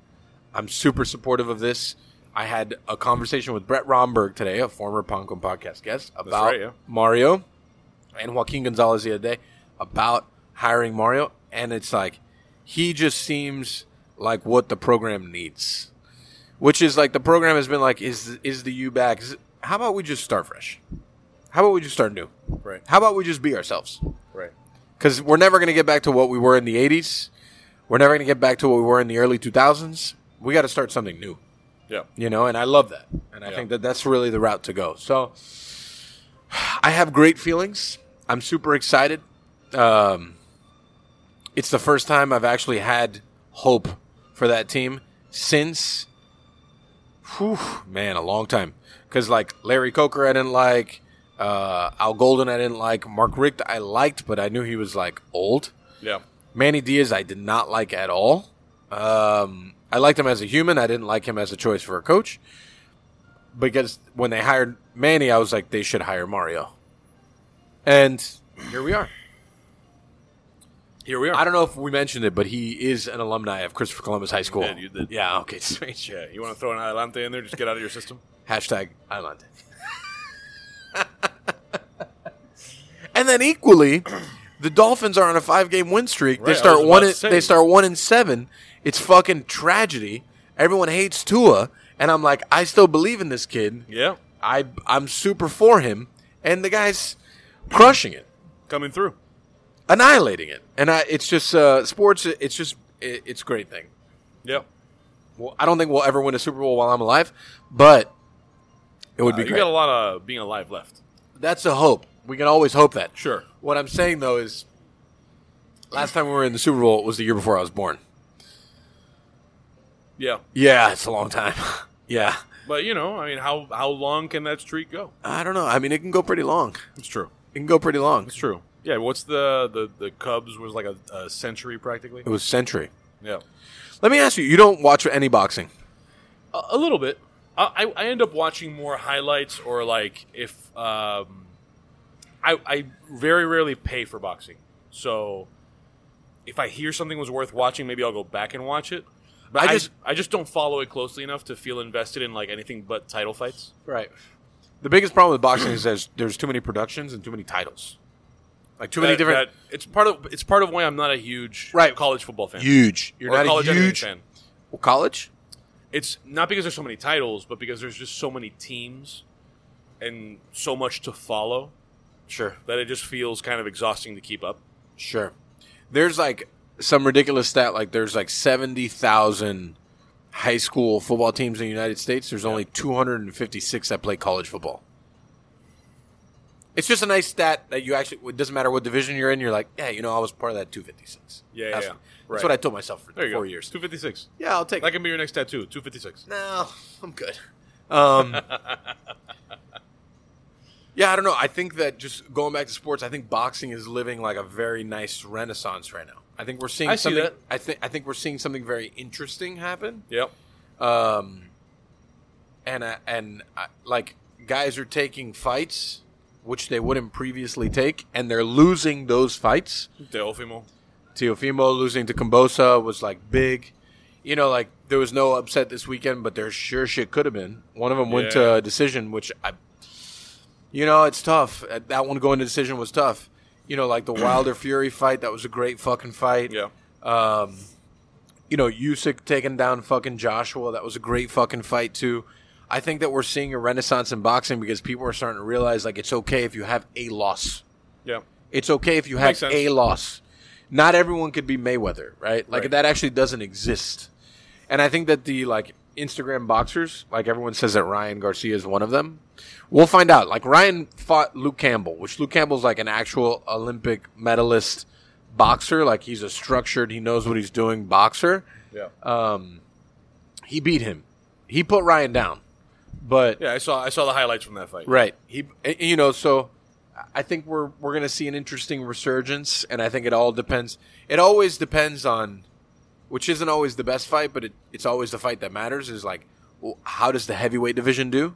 I'm super supportive of this. I had a conversation with Brett Romberg today, a former Pinecone Podcast guest, about right, yeah. Mario and Joaquin Gonzalez the other day, about hiring Mario. And it's like, he just seems like what the program needs. Which is like the program has been like, is is the U back? Is it, how about we just start fresh? How about we just start new? Right. How about we just be ourselves? Right. Because we're never going to get back to what we were in the eighties. We're never going to get back to what we were in the early two thousands. We got to start something new. Yeah. You know, and I love that. And I yeah. think that that's really the route to go. So I have great feelings. I'm super excited. Um, it's the first time I've actually had hope for that team since... Whew, man, a long time. Because, like, Larry Coker I didn't like. Uh, Al Golden I didn't like. Mark Richt I liked, but I knew he was, like, old. Yeah. Manny Diaz I did not like at all. Uh, Um, I liked him as a human. I didn't like him as a choice for a coach. Because when they hired Manny, I was like, they should hire Mario. And here we are. Here we are. I don't know if we mentioned it, but he is an alumni of Christopher Columbus High School. You did, you did. Yeah, okay. Strange. Yeah, you want to throw an Adelante in there? Just get out of your system? Hashtag Adelante. And then equally, the Dolphins are on a five-game win streak. Right, they start one. And, they start one and seven. It's fucking tragedy. Everyone hates Tua, and I'm like, I still believe in this kid. Yeah, I I'm super for him, and the guy's crushing it, coming through. Annihilating it, and I, it's just uh, sports. It's just it, it's a great thing. Yeah. Well, I don't think we'll ever win a Super Bowl while I'm alive, but it would uh, be. You great. Got a lot of being alive left. That's a hope. We can always hope that. Sure. What I'm saying though is, last time we were in the Super Bowl was the year before I was born. Yeah. Yeah, it's a long time. Yeah. But you know, I mean, how how long can that streak go? I don't know. I mean, it can go pretty long. It's true. It can go pretty long. It's true. Yeah, what's the, the, the Cubs was like a, a century practically? It was century. Yeah. Let me ask you, you don't watch any boxing? A, a little bit. I, I end up watching more highlights or like if um, I, I very rarely pay for boxing. So if I hear something was worth watching, maybe I'll go back and watch it. But I, I just I just don't follow it closely enough to feel invested in like anything but title fights. Right. The biggest problem with boxing is there's, there's too many productions and too many titles. Like too many that, different. That, it's part of it's part of why I'm not a huge right. college football fan. Huge, you're not, not a college huge fan. Well, college, it's not because there's so many titles, but because there's just so many teams and so much to follow. Sure, that it just feels kind of exhausting to keep up. Sure, there's like some ridiculous stat. Like there's like seventy thousand high school football teams in the United States. There's yeah. only two hundred and fifty six that play college football. It's just a nice stat that you actually, it doesn't matter what division you're in, you're like, yeah, you know, I was part of that two fifty-six. Yeah, that's, yeah, yeah. Right. That's what I told myself for four go. years. two fifty-six. Yeah, I'll take that it. That can be your next tattoo, two fifty-six. No, I'm good. Um, yeah, I don't know. I think that just going back to sports, I think boxing is living like a very nice renaissance right now. I think we're seeing I something. See that. I, th- I think we're seeing something very interesting happen. Yep. Um, and I, and I, like guys are taking fights which they wouldn't previously take, and they're losing those fights. Teófimo. Teófimo losing to Combosa was, like, big. You know, like, there was no upset this weekend, but there sure shit could have been. One of them yeah. went to a decision, which, I, you know, it's tough. That one going to decision was tough. You know, like the Wilder-Fury fight, that was a great fucking fight. Yeah. Um, you know, Usyk taking down fucking Joshua, that was a great fucking fight, too. I think that we're seeing a renaissance in boxing because people are starting to realize, like, it's okay if you have a loss. Yeah. It's okay if you have a loss. Not everyone could be Mayweather, right? Like, right. that actually doesn't exist. And I think that the, like, Instagram boxers, like, everyone says that Ryan Garcia is one of them. We'll find out. Like, Ryan fought Luke Campbell, which Luke Campbell's, like, an actual Olympic medalist boxer. Like, he's a structured, he knows what he's doing boxer. Yeah. Um, he beat him. He put Ryan down. But yeah, I saw I saw the highlights from that fight. Right, he, you know, so I think we're we're going to see an interesting resurgence, and I think it all depends. It always depends on, which isn't always the best fight, but it, it's always the fight that matters. Is like, well, how does the heavyweight division do,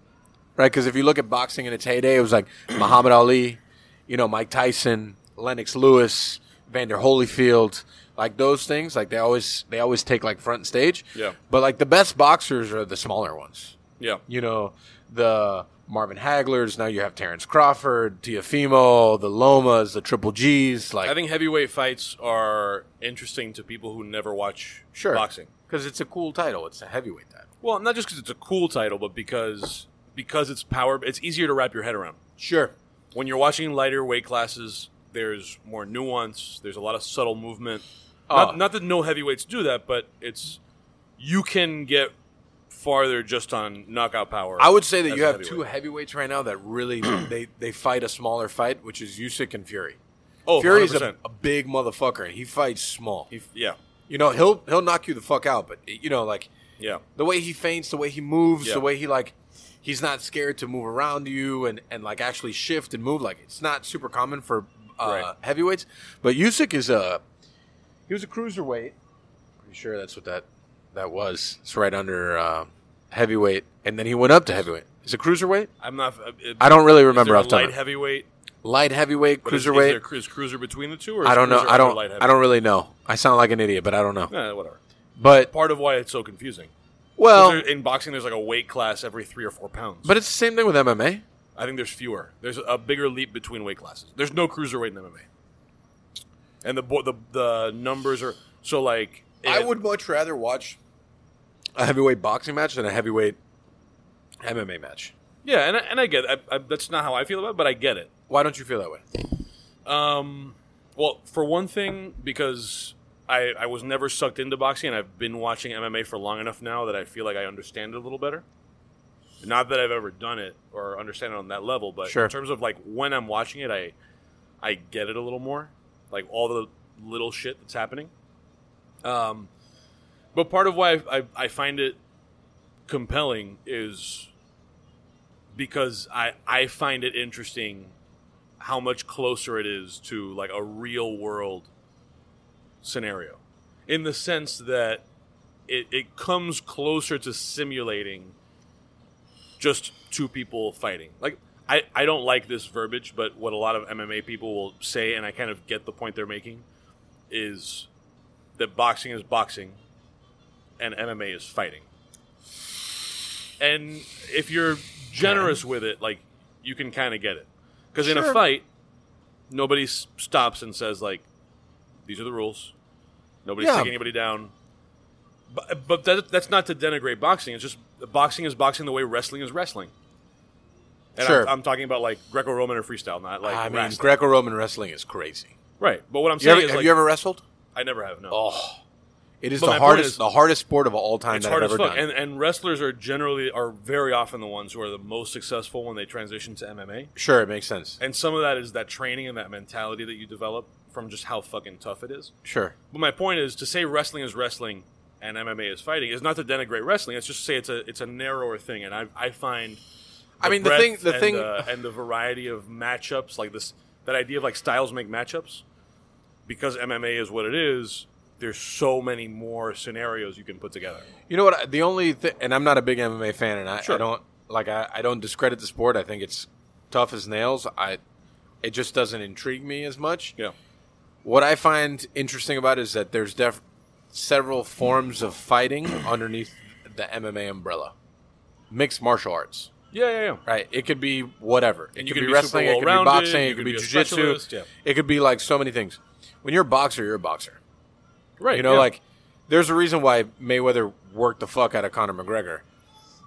right? Because if you look at boxing in its heyday, it was like Muhammad Ali, you know, Mike Tyson, Lennox Lewis, Vander Holyfield, like those things. Like they always they always take like front stage. Yeah. But like the best boxers are the smaller ones. Yeah, you know, the Marvin Haglers, now you have Terrence Crawford, Teófimo, the Lomas, the Triple Gs. Like, I think heavyweight fights are interesting to people who never watch sure. boxing. Because it's a cool title. It's a heavyweight title. Well, not just because it's a cool title, but because because it's power. It's easier to wrap your head around. Sure. When you're watching lighter weight classes, there's more nuance. There's a lot of subtle movement. Oh. Not, not that no heavyweights do that, but it's you can get farther just on knockout power. I would say that you have heavyweight. two heavyweights right now that really they, they fight a smaller fight, which is Usyk and Fury. Oh, Fury's a, a big motherfucker, and he fights small. He, yeah, you know he'll he'll knock you the fuck out, but you know like yeah, the way he feints, the way he moves, yeah. the way he like he's not scared to move around you and, and like actually shift and move. Like it's not super common for uh, right. heavyweights, but Usyk is a he was a cruiserweight. pretty sure that's what that that was. It's right under uh, heavyweight, and then he went up to heavyweight. Is it cruiserweight? I'm not. It, I don't really remember off the top. Light heavyweight. Light heavyweight, but cruiserweight. Is, is there is cruiser between the two? Or is I don't know. I don't. I don't really know. I sound like an idiot, but I don't know. Eh, whatever. But part of why it's so confusing. Well, in boxing, there's like a weight class every three or four pounds. But it's the same thing with M M A. I think there's fewer. There's a bigger leap between weight classes. There's no cruiserweight in M M A. And the bo- the the numbers are so like. I it, would much rather watch a heavyweight boxing match than a heavyweight M M A match. Yeah, and I, and I get it. I, I, that's not how I feel about it, but I get it. Why don't you feel that way? Um, well, for one thing, because I, I was never sucked into boxing, and I've been watching M M A for long enough now that I feel like I understand it a little better. Not that I've ever done it or understand it on that level, but sure. In terms of like when I'm watching it, I I get it a little more. Like all the little shit that's happening. Um, but part of why I, I, I find it compelling is because I, I find it interesting how much closer it is to like a real world scenario, in the sense that it, it comes closer to simulating just two people fighting. Like, I, I don't like this verbiage, but what a lot of M M A people will say, and I kind of get the point they're making, is that boxing is boxing and M M A is fighting. And if you're generous with it, like, you can kind of get it. Because sure. In a fight, nobody s- stops and says, like, these are the rules. Nobody's yeah. taking anybody down. But, but that, that's not to denigrate boxing. It's just boxing is boxing the way wrestling is wrestling. And sure. I'm, I'm talking about like Greco-Roman or freestyle, not like I mean, wrestling. Greco-Roman wrestling is crazy. Right. But what I'm you saying ever, is have like, you ever wrestled? I never have, no. Oh. It is but the hardest is, the hardest sport of all time that I've ever done. And, and wrestlers are generally, are very often the ones who are the most successful when they transition to M M A. Sure, it makes sense. And some of that is that training and that mentality that you develop from just how fucking tough it is. Sure. But my point is to say wrestling is wrestling and M M A is fighting is not to denigrate wrestling. It's just to say it's a it's a narrower thing. And I I find... The I mean, the thing, the and, thing, uh, and the variety of matchups, like this, that idea of like styles make matchups, because M M A is what it is. There's so many more scenarios you can put together. You know what? The only thing, and I'm not a big M M A fan, and I, sure. I don't like, I, I don't discredit the sport. I think it's tough as nails. I, it just doesn't intrigue me as much. Yeah. What I find interesting about it is that there's def- several forms of fighting underneath the M M A umbrella, mixed martial arts. Yeah, yeah, yeah. Right. It could be whatever. It could be wrestling. It could be boxing. It could be jiu-jitsu. It could be like so many things. When you're a boxer, you're a boxer. Right. You know, yeah. like there's a reason why Mayweather worked the fuck out of Conor McGregor,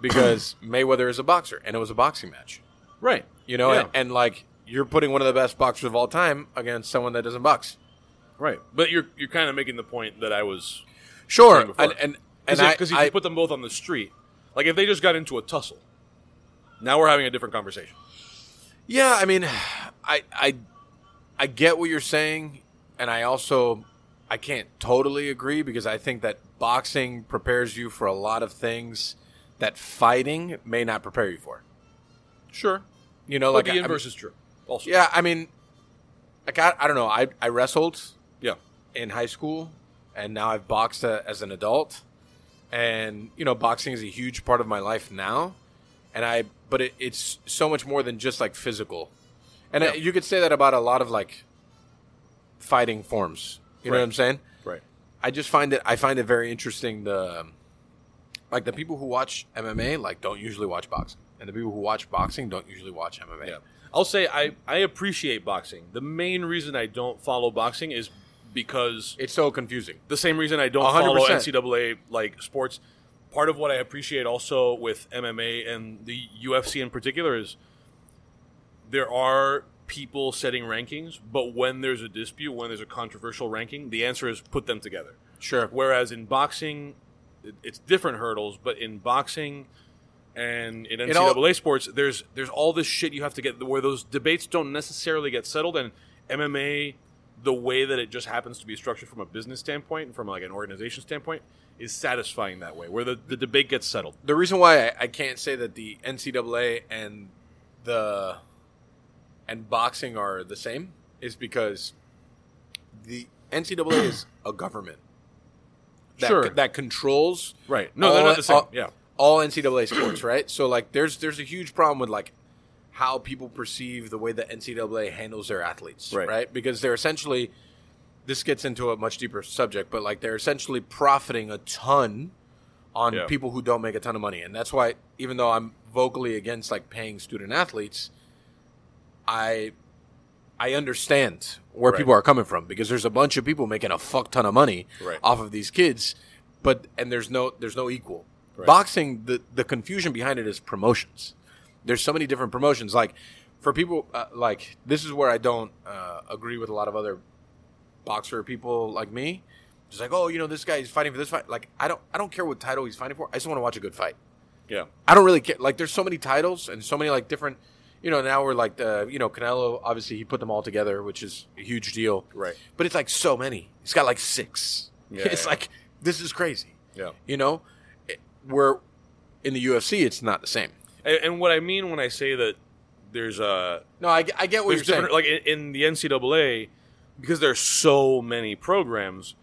because Mayweather is a boxer, and it was a boxing match. Right. You know, yeah. and, and like you're putting one of the best boxers of all time against someone that doesn't box. Right. But you're you're kind of making the point that I was sure, before. and and because you I, put them both on the street, like if they just got into a tussle. Now we're having a different conversation. Yeah, I mean, I, I I get what you're saying, and I also I can't totally agree, because I think that boxing prepares you for a lot of things that fighting may not prepare you for. Sure. You know, like, but the inverse I mean, is true. Also. Yeah, I mean, like I, I don't know. I, I wrestled yeah. in high school, and now I've boxed a, as an adult. And, you know, boxing is a huge part of my life now. And I, but it, it's so much more than just like physical, and yeah. I, you could say that about a lot of like fighting forms. You right. know what I'm saying? Right. I just find it. I find it very interesting. The like the people who watch M M A like don't usually watch boxing, and the people who watch boxing don't usually watch M M A. Yeah. I'll say I, I appreciate boxing. The main reason I don't follow boxing is because it's so confusing. The same reason I don't one hundred percent follow N C double A like sports. Part of what I appreciate also with M M A and the U F C in particular is there are people setting rankings, but when there's a dispute, when there's a controversial ranking, the answer is put them together. Sure. Whereas in boxing, it's different hurdles, but in boxing and in N C double A sports, there's there's all this shit you have to get where those debates don't necessarily get settled. And M M A, the way that it just happens to be structured from a business standpoint and from like an organization standpoint, is satisfying that way, where the, the debate gets settled. The reason why I, I can't say that the N C double A and the and boxing are the same is because the N C double A is a government. that, sure. that controls right. No, all, they're not the same. All, yeah, all N C double A sports, right? So like, there's there's a huge problem with like how people perceive the way the N C double A handles their athletes, right? right? Because they're essentially, this gets into a much deeper subject, but like they're essentially profiting a ton on yeah. people who don't make a ton of money. And that's why, even though I'm vocally against like paying student athletes, I I understand where right. people are coming from, because there's a bunch of people making a fuck ton of money right. off of these kids, but and there's no there's no equal. Right. Boxing, the, the confusion behind it is promotions. There's so many different promotions. Like for people, uh, like this is where I don't uh, agree with a lot of other boxer people like me. Just like, oh, you know, this guy is fighting for this fight. Like, I don't, I don't care what title he's fighting for. I just want to watch a good fight. Yeah, I don't really care. Like, there's so many titles and so many like different. You know, now we're like the, you know, Canelo. Obviously, he put them all together, which is a huge deal. Right. But it's like so many. He's got like six. Yeah, it's yeah. like this is crazy. Yeah. You know, it, we're in the U F C. It's not the same. And, and what I mean when I say that there's a no, I, I get what you're saying. Like in, in the N C double A, because there's so many programs.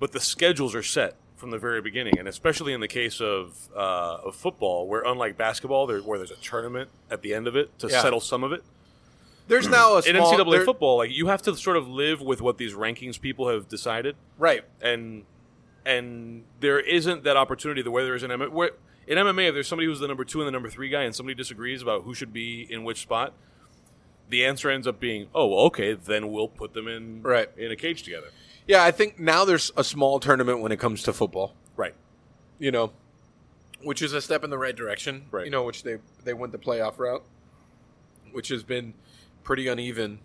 But the schedules are set from the very beginning, and especially in the case of uh, of football, where unlike basketball, there, where there's a tournament at the end of it to yeah. settle some of it. There's now a small, in N C double A there, football, like you have to sort of live with what these rankings people have decided, right? And and there isn't that opportunity the way there is in M M A. Where, in M M A, if there's somebody who's the number two and the number three guy, and somebody disagrees about who should be in which spot, the answer ends up being, oh, well, okay, then we'll put them in right. in a cage together. Yeah, I think now there's a small tournament when it comes to football. Right. You know, which is a step in the right direction. Right. You know, which they, they went the playoff route, which has been pretty uneven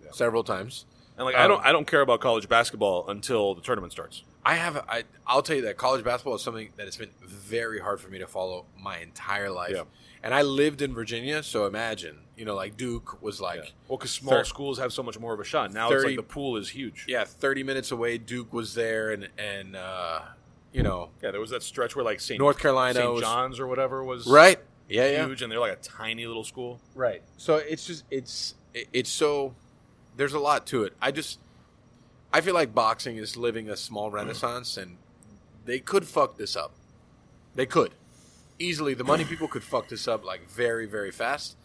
yeah. several times. And like um, I don't I don't care about college basketball until the tournament starts. I have I I'll tell you that college basketball is something that has been very hard for me to follow my entire life. Yeah. And I lived in Virginia, so imagine, you know, like Duke was like... Yeah. Well, because small thirty, schools have so much more of a shot. Now thirty, it's like the pool is huge. Yeah, thirty minutes away, Duke was there, and, and uh, you know... Yeah, there was that stretch where like Saint North Carolina Saint John's or whatever was right. yeah, huge, yeah. and they're like a tiny little school. Right. So it's just, it's it's so... There's a lot to it. I just... I feel like boxing is living a small renaissance, mm. and they could fuck this up. They could. Easily, the money people could fuck this up like very, very fast.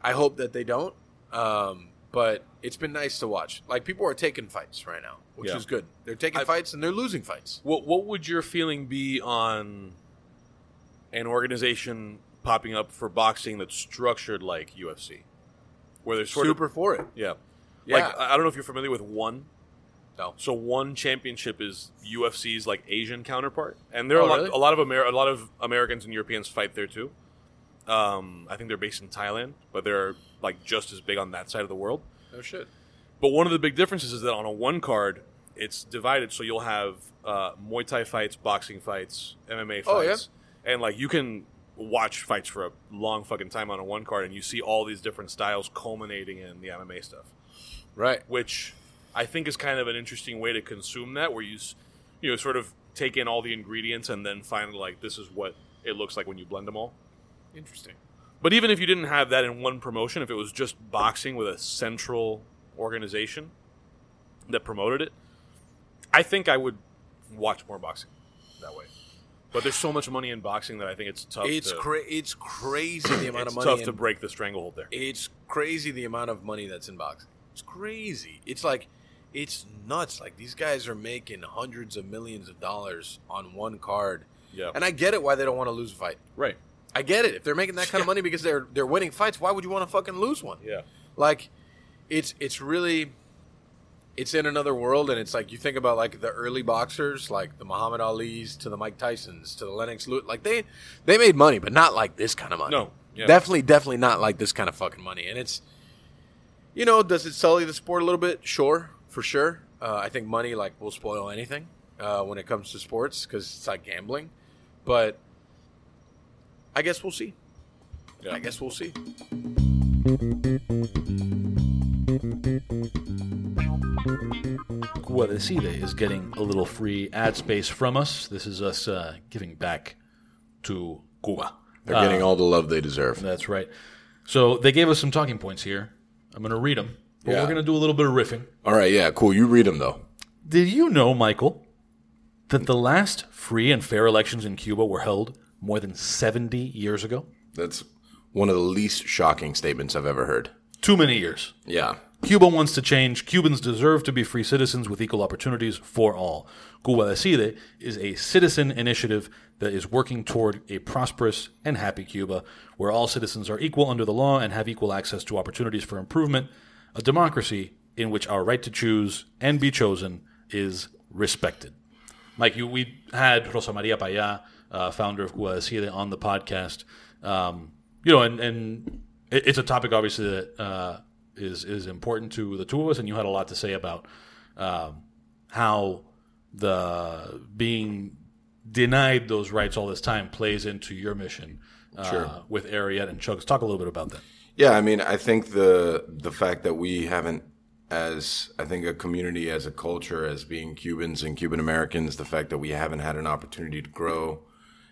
I hope that they don't, um, but it's been nice to watch. Like people are taking fights right now, which yeah. is good. They're taking I, fights and they're losing fights. What What would your feeling be on an organization popping up for boxing that's structured like U F C, where they're sort super of, for it? Yeah, yeah. Like, I don't know if you're familiar with One. No. So One Championship is U F C's like Asian counterpart, and there are oh, a, lot, really? a lot of Amer- a lot of Americans and Europeans fight there too. Um, I think they're based in Thailand, but they're like just as big on that side of the world. Oh shit! But one of the big differences is that on a one card, it's divided, so you'll have uh, Muay Thai fights, boxing fights, M M A fights, oh, yeah? and like you can watch fights for a long fucking time on a one card, and you see all these different styles culminating in the M M A stuff, right? Which I think is kind of an interesting way to consume that, where you, you know, sort of take in all the ingredients and then find like this is what it looks like when you blend them all. Interesting. But even if you didn't have that in one promotion, if it was just boxing with a central organization that promoted it, I think I would watch more boxing that way. But there's so much money in boxing that I think it's tough. It's to, cra- it's crazy the amount of money. It's tough in, to break the stranglehold there. It's crazy the amount of money that's in boxing. It's crazy. It's like. It's nuts. Like, these guys are making hundreds of millions of dollars on one card. Yeah. And I get it why they don't want to lose a fight. Right. I get it. If they're making that kind yeah. of money because they're they're winning fights, why would you want to fucking lose one? Yeah. Like, it's it's really, it's in another world, and it's like, you think about, like, the early boxers, like the Muhammad Ali's to the Mike Tyson's to the Lennox Lewis. Like, they, they made money, but not like this kind of money. No. Yeah. Definitely, definitely not like this kind of fucking money. And it's, you know, does it sully the sport a little bit? Sure. For sure. Uh, I think money, like, will spoil anything uh, when it comes to sports, because it's like gambling. But I guess we'll see. Yeah. I guess we'll see. Cuba Decide is getting a little free ad space from us. This is us uh, giving back to Cuba. They're uh, getting all the love they deserve. That's right. So they gave us some talking points here. I'm going to read them. But yeah. we're going to do a little bit of riffing. All right, yeah, cool. You read them, though. Did you know, Michael, that the last free and fair elections in Cuba were held more than seventy years ago? That's one of the least shocking statements I've ever heard. Too many years. Yeah. Cuba wants to change. Cubans deserve to be free citizens with equal opportunities for all. Cuba Decide is a citizen initiative that is working toward a prosperous and happy Cuba where all citizens are equal under the law and have equal access to opportunities for improvement, a democracy in which our right to choose and be chosen is respected. Mike, you, we had Rosa Maria Paya, uh, founder of Cuba Decide, on the podcast. Um, you know, and, and it, it's a topic, obviously, that... Uh, is is important to the two of us, and you had a lot to say about um, how the being denied those rights all this time plays into your mission uh, sure. with Ariete and Chugs. Talk a little bit about that. Yeah, I mean, I think the the fact that we haven't, as I think a community, as a culture, as being Cubans and Cuban Americans, the fact that we haven't had an opportunity to grow,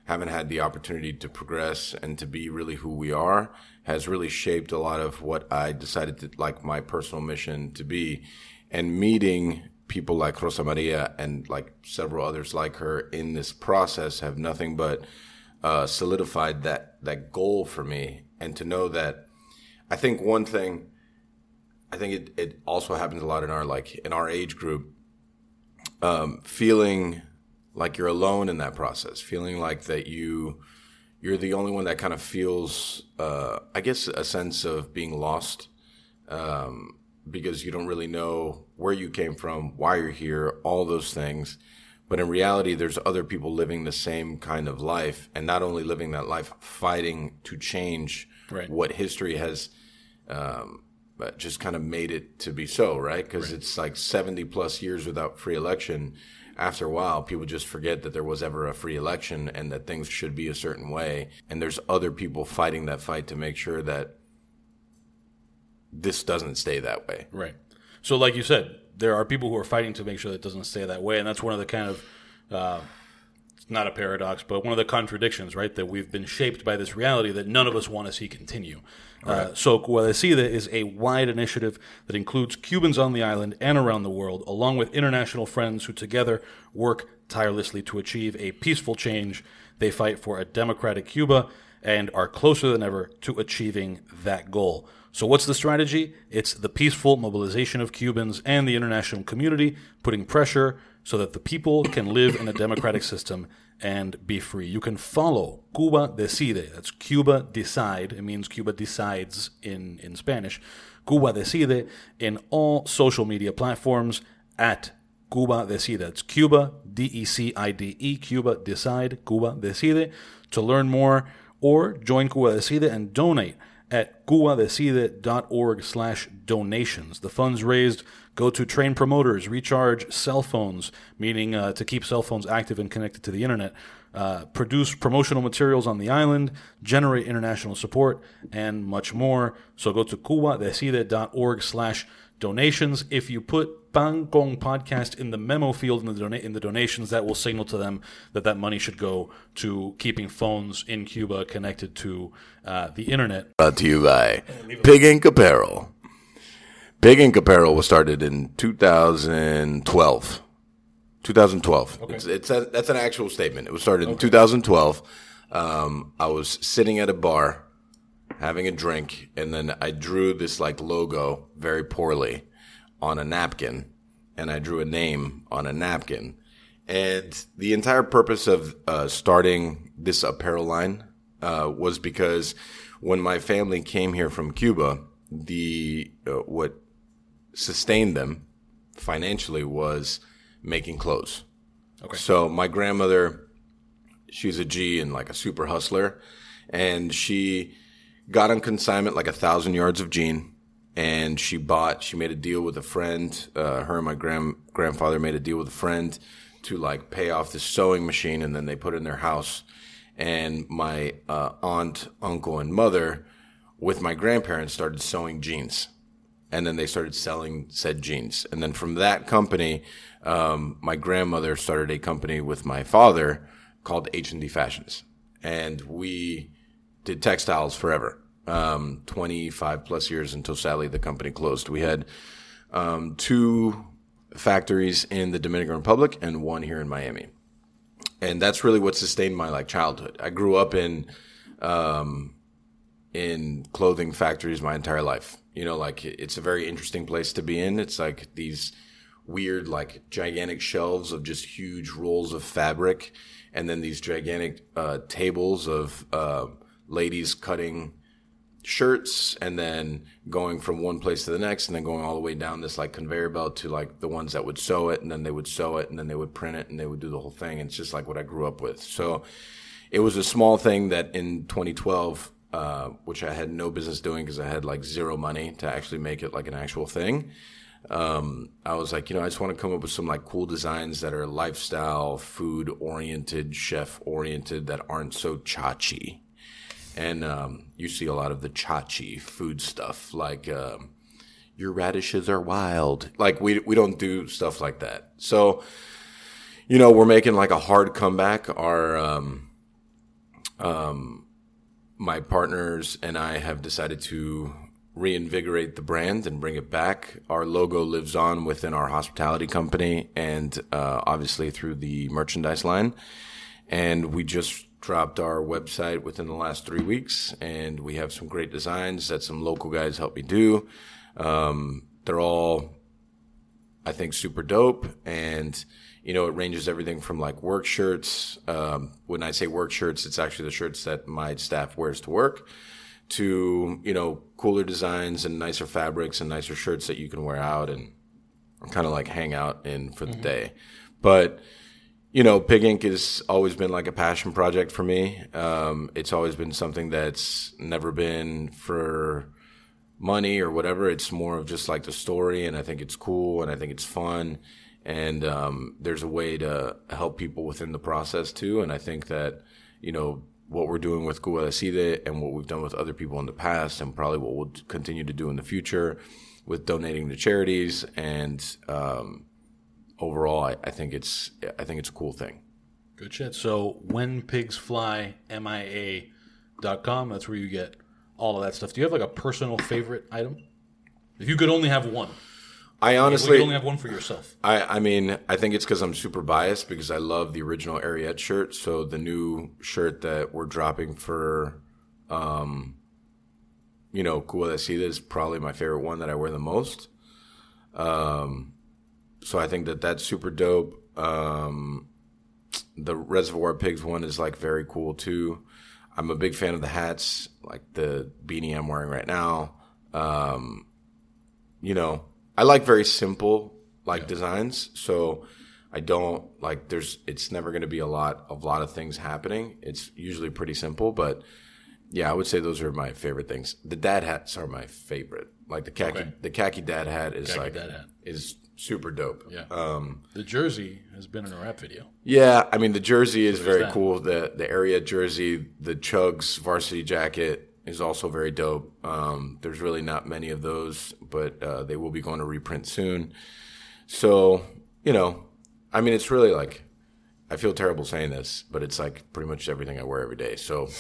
haven't had the opportunity to progress and to be really who we are, has really shaped a lot of what I decided to, like, my personal mission to be. And meeting people like Rosa Maria and like several others like her in this process have nothing but uh, solidified that, that goal for me. And to know that, I think one thing, I think it, it also happens a lot in our, like in our age group, um, feeling like you're alone in that process, feeling like that you, you're the only one that kind of feels, uh, I guess, a sense of being lost, um, because you don't really know where you came from, why you're here, all those things. But in reality, there's other people living the same kind of life, and not only living that life, fighting to change right. what history has um, just kind of made it to be so, right? Because right. it's like seventy plus years without free election. After a while, people just forget that there was ever a free election and that things should be a certain way. And there's other people fighting that fight to make sure that this doesn't stay that way. Right. So like you said, there are people who are fighting to make sure that it doesn't stay that way. And that's one of the kind of, uh, not a paradox, but one of the contradictions, right, that we've been shaped by this reality that none of us want to see continue. Right. Uh, so Cuba Decide is a wide initiative that includes Cubans on the island and around the world, along with international friends who together work tirelessly to achieve a peaceful change. They fight for a democratic Cuba and are closer than ever to achieving that goal. So what's the strategy? It's the peaceful mobilization of Cubans and the international community, putting pressure so that the people can live in a democratic system and be free. You can follow Cuba Decide. That's Cuba Decide. It means Cuba Decides in, in Spanish. Cuba Decide in all social media platforms at Cuba Decide. It's Cuba, D E C I D E, Cuba Decide, Cuba Decide. To learn more or join Cuba Decide and donate at cubadecide.org slash donations. The funds raised go to train promoters, recharge cell phones, meaning uh, to keep cell phones active and connected to the internet, uh, produce promotional materials on the island, generate international support, and much more. So go to cubadecide.org slash donations. If you put Pinecone Podcast in the memo field in the, don- in the donations, that will signal to them that that money should go to keeping phones in Cuba connected to uh, the internet. Brought to you by Big Ink Apparel. Big Ink Apparel was started in two thousand twelve. two thousand twelve. Okay. It's, it's a, that's an actual statement. It was started okay. in two thousand twelve. Um, I was sitting at a bar having a drink, and then I drew this like logo very poorly on a napkin, and I drew a name on a napkin. And the entire purpose of uh, starting this apparel line uh, was because when my family came here from Cuba, the uh, what sustained them financially was making clothes. Okay. So my grandmother, she's a G and like a super hustler, and she got on consignment like a thousand yards of jean, and she bought, she made a deal with a friend. Uh, her and my grand grandfather made a deal with a friend to like pay off the sewing machine, and then they put it in their house. And my uh, aunt, uncle, and mother with my grandparents started sewing jeans, and then they started selling said jeans. And then from that company, um, my grandmother started a company with my father called H and D Fashions. And we did textiles forever, um, twenty-five plus years until sadly the company closed. We had um, two factories in the Dominican Republic and one here in Miami. And that's really what sustained my like childhood. I grew up in, um, in clothing factories my entire life. You know, like it's a very interesting place to be in. It's like these weird, like gigantic shelves of just huge rolls of fabric, and then these gigantic uh, tables of uh, ladies cutting shirts, and then going from one place to the next, and then going all the way down this like conveyor belt to like the ones that would sew it, and then they would sew it, and then they would print it, and they would do the whole thing. And it's just like what I grew up with. So it was a small thing that in twenty twelve, uh, which I had no business doing because I had like zero money to actually make it like an actual thing. Um, I was like, you know, I just want to come up with some like cool designs that are lifestyle, food oriented, chef oriented, that aren't so chachi. And um, you see a lot of the chachi food stuff, like um, your radishes are wild. Like we we don't do stuff like that. So, you know, we're making like a hard comeback. Our um, um, my partners and I have decided to reinvigorate the brand and bring it back. Our logo lives on within our hospitality company, and uh, obviously through the merchandise line. And we just dropped our website within the last three weeks, and we have some great designs that some local guys helped me do. Um, they're all, I think, super dope. And, you know, it ranges everything from like work shirts. Um, when I say work shirts, it's actually the shirts that my staff wears to work, to, you know, cooler designs and nicer fabrics and nicer shirts that you can wear out and kind of like hang out in for mm-hmm. the day. But, you know, Pig Ink has always been like a passion project for me. Um, it's always been something that's never been for money or whatever. It's more of just like the story, and I think it's cool, and I think it's fun. And um, there's a way to help people within the process too. And I think that, you know, what we're doing with Cuba Decide and what we've done with other people in the past, and probably what we'll continue to do in the future with donating to charities and um overall, I, I think it's I think it's a cool thing. Good shit. So when pigs fly, M I A dot com, that's where you get all of that stuff. Do you have like a personal favorite item? If you could only have one. I honestly... You could only have one for yourself. I, I mean, I think it's because I'm super biased, because I love the original Ariete shirt. So the new shirt that we're dropping for, um, you know, Cuba Decide is probably my favorite one that I wear the most. Um... So I think that that's super dope. Um, the Reservoir Pigs one is like very cool too. I'm a big fan of the hats, like the beanie I'm wearing right now. Um, you know, I like very simple like yeah. designs. So I don't like there's it's never going to be a lot of lot of things happening. It's usually pretty simple, but yeah, I would say those are my favorite things. The dad hats are my favorite. Like the khaki, okay. the khaki dad hat is khaki like dad hat. is. Super dope. Yeah. Um, the jersey has been in a rap video. Yeah. I mean, the jersey is so very that. cool. The the area jersey, the Chugs varsity jacket is also very dope. Um, there's really not many of those, but uh, they will be going to reprint soon. So, you know, I mean, it's really like, I feel terrible saying this, but it's like pretty much everything I wear every day. So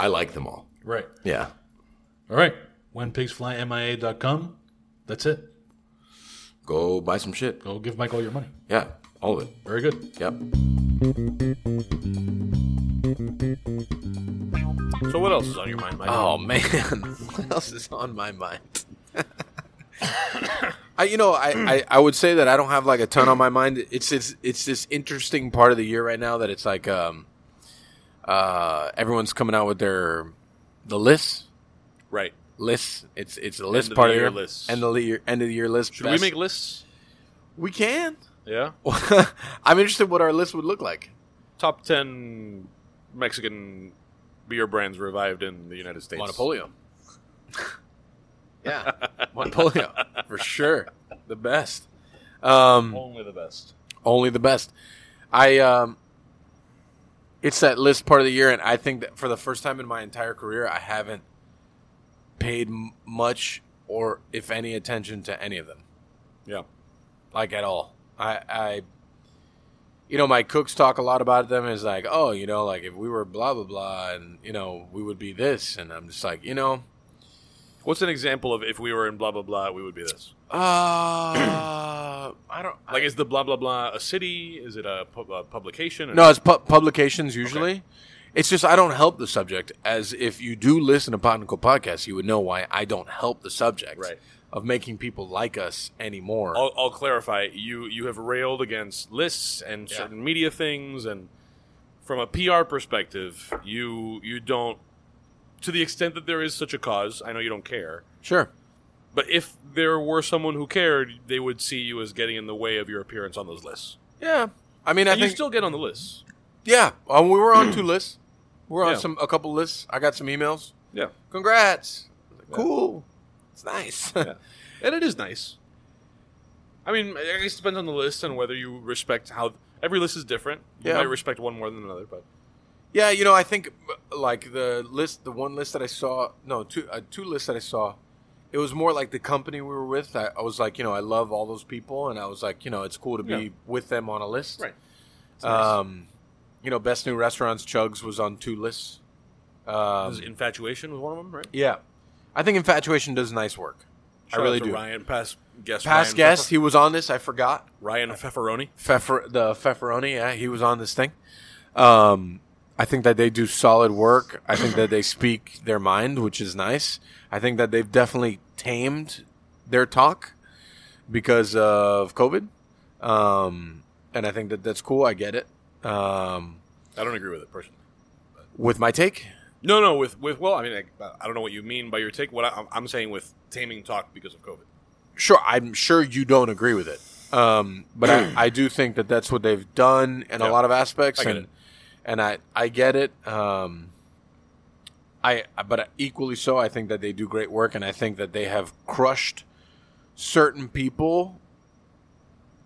I like them all. Right. Yeah. All right. When Pigs Fly M I A dot com. That's it. Go buy some shit. Go give Mike all your money. Yeah, all of it. Very good. Yep. So what else is on your mind, Mike? Oh, man. What else is on my mind? I, you know, I, I, I would say that I don't have, like, a ton on my mind. It's it's it's this interesting part of the year right now that it's like um, uh, everyone's coming out with their the lists. Right. Lists. It's it's a list part of your list. End of the year end of the year list. Should best. we make lists? We can. Yeah. I'm interested what our list would look like. Top ten Mexican beer brands revived in the United States. Monopolio. Yeah. Monopolio. For sure. The best. Um, only the best. Only the best. I um it's that list part of the year, and I think that for the first time in my entire career I haven't paid much or if any attention to any of them. Yeah. Like at all. I, I, you know, my cooks talk a lot about them as like, oh, you know, like if we were blah, blah, blah, and, you know, we would be this. And I'm just like, you know, What's an example of if we were in blah, blah, blah, we would be this? Uh, I don't... Like, I, is the blah, blah, blah a city? Is it a, pu- a publication? Or no, it's pu- publications usually. Okay. It's just I don't help the subject, as if you do listen to Pinecone Podcast, you would know why I don't help the subject right. of making people like us anymore. I'll, I'll clarify. You you have railed against lists and yeah. certain media things, and from a P R perspective, you you don't, to the extent that there is such a cause, I know you don't care. Sure. But if there were someone who cared, they would see you as getting in the way of your appearance on those lists. Yeah. I mean, I and think... you still get on the lists. Yeah. Um, we were on two lists. We're on yeah. some a couple lists. I got some emails. Yeah. Congrats. Yeah. Cool. It's nice. yeah. And it is nice. I mean, I guess it depends on the list and whether you respect how... Every list is different. You yeah. might respect one more than another, but... Yeah, you know, I think, like, the list... The one list that I saw... No, two uh, two lists that I saw... It was more like the company we were with. I, I was like, you know, I love all those people. And I was like, you know, it's cool to yeah. be with them on a list. Right. It's um... Nice. You know, Best New Restaurants, Chugs, was on two lists. Um, Infatuation was one of them, right? Yeah. I think Infatuation does nice work. Shout I really do. Ryan, past guest. Past Ryan guest. Pfeffer. He was on this. I forgot. Ryan Pfefferoni. Pfeffer, the Pfefferoni, yeah. He was on this thing. Um, I think that they do solid work. I think that they speak their mind, which is nice. I think that they've definitely tamed their talk because of COVID. Um, and I think that that's cool. I get it. Um, I don't agree with it personally. With my take? No, no. With with well, I mean, I, I don't know what you mean by your take. What I, I'm saying with taming talk because of COVID. Sure, I'm sure you don't agree with it, um, but I, I do think that that's what they've done in yeah. a lot of aspects, I get and it. and I I get it. Um, I but equally so, I think that they do great work, and I think that they have crushed certain people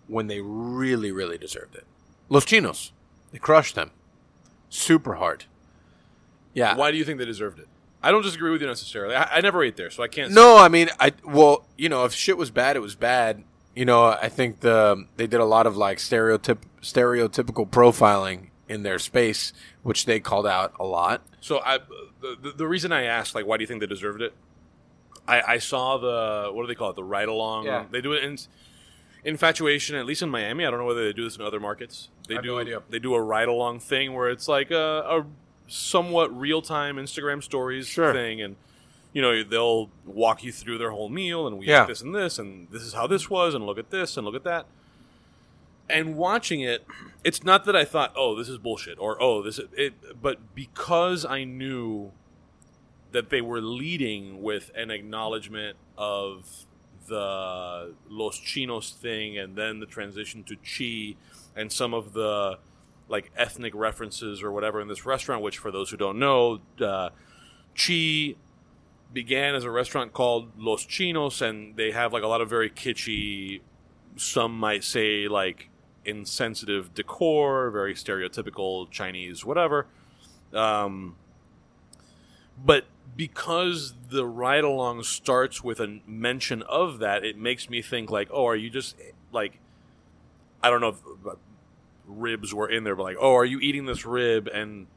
when they really, really deserved it. Los Chinos. They crushed them super hard. Yeah. Why do you think they deserved it? I don't disagree with you necessarily. I, I never ate there, so I can't. No, say. I mean, I well, you know, if shit was bad, it was bad. You know, I think the they did a lot of like stereotyp stereotypical profiling in their space, which they called out a lot. So I, the the reason I asked, like, why do you think they deserved it? I, I saw the what do they call it? The ride along. Yeah. They do it in. Infatuation, at least in Miami. I don't know whether they do this in other markets. They I have do. No idea. They do a ride along thing where it's like a, a somewhat real time Instagram stories sure. thing, and you know they'll walk you through their whole meal, and we yeah. ate this and this, and this is how this was, and look at this, and look at that. And watching it, it's not that I thought, oh, this is bullshit, or oh, this is, it, but because I knew that they were leading with an acknowledgement of the Los Chinos thing, and then the transition to Chi, and some of the like ethnic references or whatever in this restaurant, which for those who don't know, uh, Chi began as a restaurant called Los Chinos, and they have like a lot of very kitschy, some might say like insensitive decor, very stereotypical Chinese whatever. Um, but because the ride-along starts with a mention of that, it makes me think, like, oh, are you just, like, I don't know if ribs were in there, but, like, oh, are you eating this rib and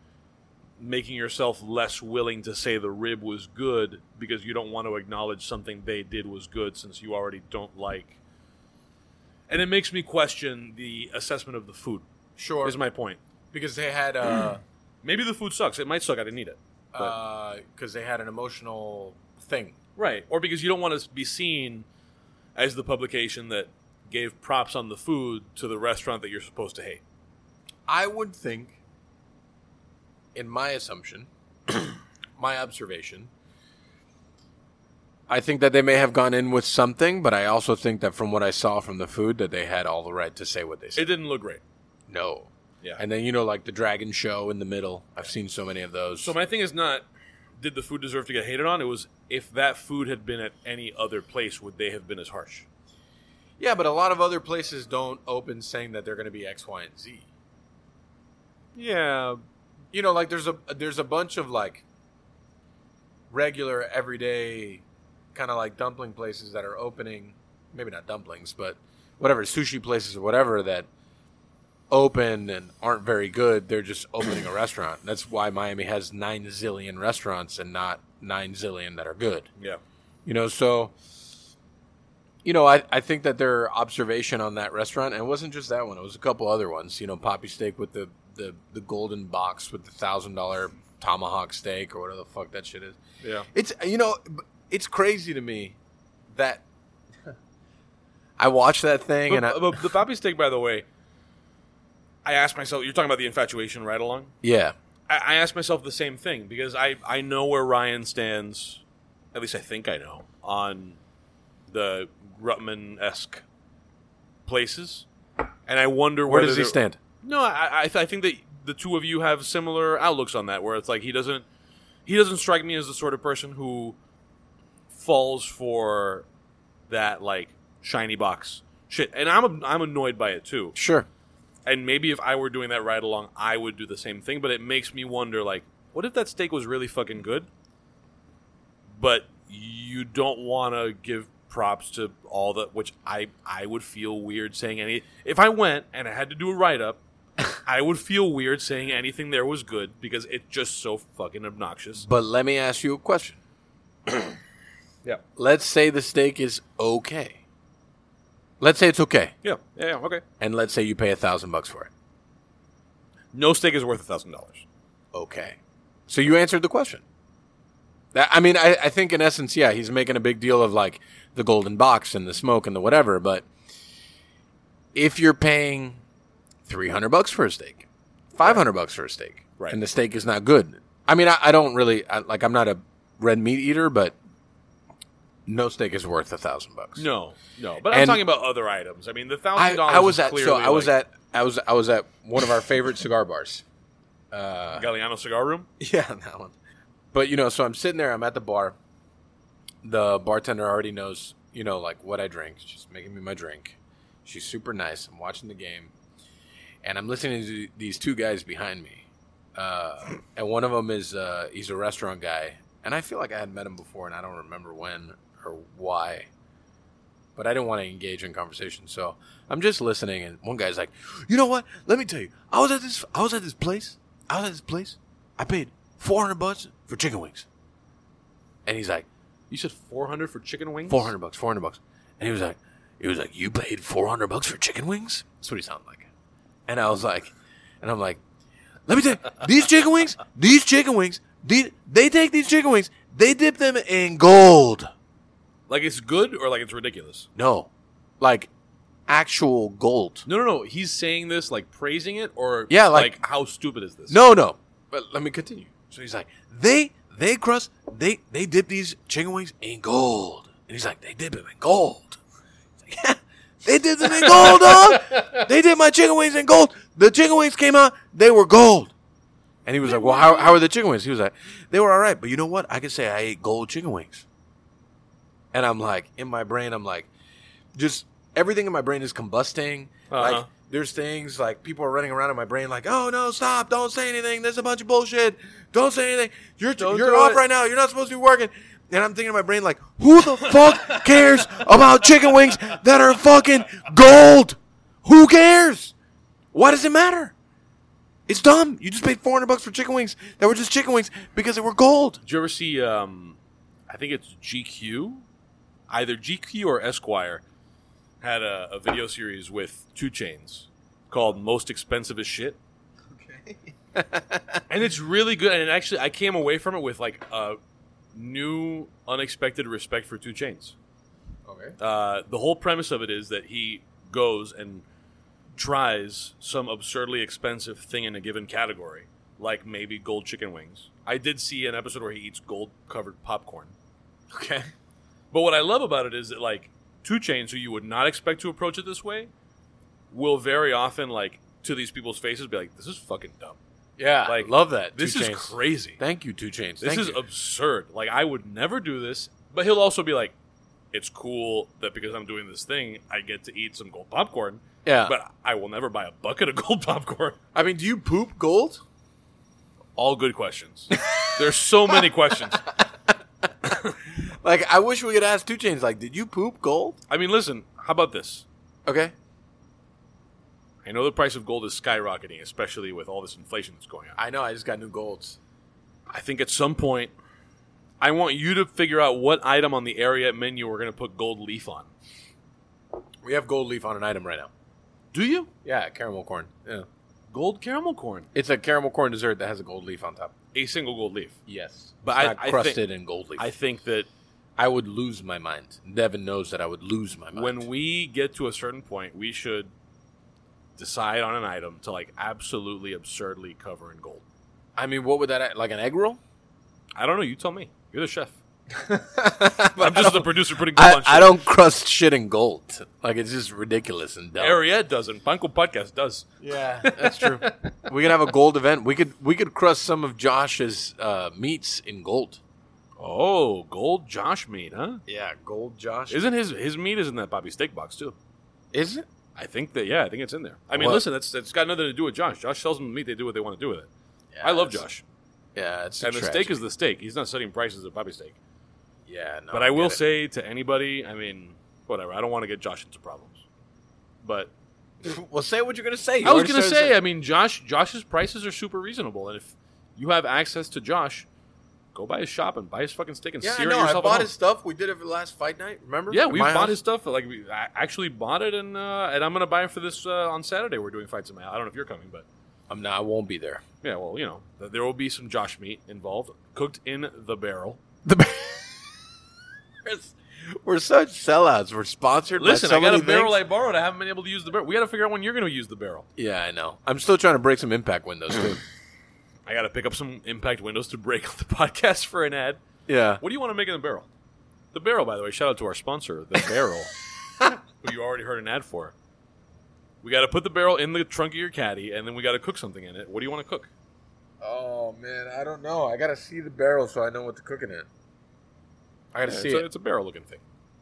making yourself less willing to say the rib was good because you don't want to acknowledge something they did was good since you already don't like. And it makes me question the assessment of the food. Sure. Is my point. Because they had... Uh... Maybe the food sucks. It might suck. I didn't eat it. Because uh, they had an emotional thing. Right. Or because you don't want to be seen as the publication that gave props on the food to the restaurant that you're supposed to hate. I would think, in my assumption, my observation, I think that they may have gone in with something, but I also think that from what I saw from the food, that they had all the right to say what they said. It didn't look great. No. Yeah. And then, you know, like the dragon show in the middle. I've seen so many of those. So my thing is not, did the food deserve to get hated on? It was, if that food had been at any other place, would they have been as harsh? Yeah, but a lot of other places don't open saying that they're going to be X, Y, and Z. Yeah. You know, like there's a there's a bunch of like regular, everyday kind of like dumpling places that are opening. Maybe not dumplings, but whatever, sushi places or whatever that open and aren't very good. They're just opening a restaurant. That's why Miami has nine zillion restaurants and not nine zillion that are good. Yeah. You know, so, you know, I, I think that their observation on that restaurant, and it wasn't just that one, it was a couple other ones, you know, Poppy Steak with the, the, the golden box with the one thousand dollars tomahawk steak or whatever the fuck that shit is. Yeah. It's, you know, it's crazy to me that I watched that thing. But, and I, but the Poppy Steak, by the way, I asked myself, you're talking about the Infatuation right along? Yeah. I, I asked myself the same thing because I, I know where Ryan stands, at least I think I know, on the Grutman-esque places. And I wonder where does he stand? No, I I, th- I think that the two of you have similar outlooks on that, where it's like he doesn't he doesn't strike me as the sort of person who falls for that, like, shiny box shit. And I'm I'm annoyed by it, too. Sure. And maybe if I were doing that ride along, I would do the same thing. But it makes me wonder, like, what if that steak was really fucking good? But you don't want to give props to all the, which I, I would feel weird saying any. If I went and I had to do a write-up, I would feel weird saying anything there was good because it's just so fucking obnoxious. But let me ask you a question. Yeah. Let's say the steak is okay. Let's say it's okay. Yeah. Yeah, yeah, okay. And let's say you pay a thousand bucks for it. No steak is worth a thousand dollars. Okay. So you answered the question. That, I mean, I, I think in essence, yeah, he's making a big deal of, like, the golden box and the smoke and the whatever. But if you're paying three hundred bucks for a steak, five hundred bucks for a steak, right, and the steak is not good. I mean, I, I don't really I, like. I'm not a red meat eater, but no steak is worth a thousand bucks. No, no. But and I'm talking about other items. I mean, the thousand dollars. I was at so I was like, at I was I was at one of our favorite cigar bars, uh, Galliano Cigar Room. Yeah, that one. But, you know, so I'm sitting there. I'm at the bar. The bartender already knows, you know, like, what I drink. She's making me my drink. She's super nice. I'm watching the game. And I'm listening to these two guys behind me. Uh, and one of them is uh, he's a restaurant guy. And I feel like I had met him before, and I don't remember when or why. But I didn't want to engage in conversation. So I'm just listening. And one guy's like, you know what? Let me tell you. I was at this, I was at this place. I was at this place. I paid four hundred bucks for chicken wings. And he's like, you said four hundred for chicken wings? four hundred bucks, four hundred bucks. And he was like, he was like, you paid four hundred bucks for chicken wings? That's what he sounded like. And I was like, and I'm like, let me tell you, these chicken wings, these chicken wings, these, they take these chicken wings, they dip them in gold. Like it's good or like it's ridiculous? No. Like actual gold. No, no, no. He's saying this like praising it or yeah, like, like how stupid is this? No, no. But let me continue. So he's like, they they crust, they they dip these chicken wings in gold. And he's like, they dip them in gold. Like, yeah, they dip them in gold, dog. They did my chicken wings in gold. The chicken wings came out, they were gold. And he was like, well, how how are the chicken wings? He was like, they were all right. But you know what? I could say I ate gold chicken wings. And I'm like, in my brain, I'm like, just everything in my brain is combusting. Uh-huh. Like, there's things like people are running around in my brain like, oh, no, stop. Don't say anything. That's a bunch of bullshit. Don't say anything. You're don't you're off it. Right now. You're not supposed to be working. And I'm thinking in my brain like, who the fuck cares about chicken wings that are fucking gold? Who cares? Why does it matter? It's dumb. You just paid four hundred bucks for chicken wings that were just chicken wings because they were gold. Did you ever see, um, I think it's G Q, either G Q or Esquire, had a, a video series with two Chainz called Most Expensive as Shit. Okay. And it's really good. And actually, I came away from it with, like, a new, unexpected respect for two Chainz. Okay. Uh, the whole premise of it is that he goes and tries some absurdly expensive thing in a given category, like maybe gold chicken wings. I did see an episode where he eats gold-covered popcorn. Okay. But what I love about it is that, like, two Chainz, who you would not expect to approach it this way, will very often, like, to these people's faces, be like, this is fucking dumb. Yeah, like, love that. This is crazy. Thank you, two Chainz. This is absurd. Like, I would never do this. But he'll also be like, it's cool that because I'm doing this thing, I get to eat some gold popcorn. Yeah. But I will never buy a bucket of gold popcorn. I mean, do you poop gold? All good questions. There's so many questions. Like, I wish we could ask two Chainz, like, did you poop gold? I mean, listen, how about this? Okay. I know the price of gold is skyrocketing, especially with all this inflation that's going on. I know, I just got new golds. I think at some point, I want you to figure out what item on the Ariete menu we're going to put gold leaf on. We have gold leaf on an item right now. Do you? Yeah, caramel corn. Yeah. Gold caramel corn. It's a caramel corn dessert that has a gold leaf on top. A single gold leaf. Yes. But it's I, not crusted I think, in gold leaf. I think that... I would lose my mind. Devin knows that I would lose my mind. When we get to a certain point, we should decide on an item to, like, absolutely absurdly cover in gold. I mean, what would that... Like an egg roll? I don't know. You tell me. You're the chef. I'm just the producer putting gold I, on shit. I don't crust shit in gold. Like, it's just ridiculous and dumb. Ariette doesn't. Pinecone Podcast does. Yeah, that's true. We could have a gold event. We could we could crust some of Josh's uh, meats in gold. Oh, gold Josh meat, huh? Yeah, gold Josh. Isn't his his meat is in that Bobby Steak box too? Is it? I think that yeah, I think it's in there. I mean, what? listen, that's that's got nothing to do with Josh. Josh sells them the meat; they do what they want to do with it. Yeah, I love Josh. Yeah, it's and the tragedy. Steak is the steak. He's not setting prices at Bobby Steak. Yeah, no. But I, I will say to anybody, I mean, whatever. I don't want to get Josh into problems, but well, say what you're going to say. You I was going to say. I mean, Josh. Josh's prices are super reasonable, and if you have access to Josh. Go buy his shop and buy his fucking steak and yeah, sear no, it yourself. Yeah, I bought his stuff. We did it for the last fight night. Remember? Yeah, we bought house. his stuff. Like we I actually bought it, and uh, and I'm gonna buy it for this uh, on Saturday. We're doing fights in my house. I don't know if you're coming, but I'm not. I won't be there. Yeah, well, you know, there will be some Josh meat involved, cooked in the barrel. The bar- we're such sellouts. We're sponsored. Listen, by so I got a barrel things. I borrowed. I haven't been able to use the barrel. We got to figure out when you're going to use the barrel. Yeah, I know. I'm still trying to break some Impact Windows too. I got to pick up some Impact Windows to break up the podcast for an ad. Yeah. What do you want to make in the barrel? The barrel, by the way. Shout out to our sponsor, The Barrel, who you already heard an ad for. We got to put the barrel in the trunk of your caddy, and then we got to cook something in it. What do you want to cook? Oh, man. I don't know. I got to see the barrel so I know what to cook in it. I got to yeah, see it's it. A, it's a barrel-looking thing.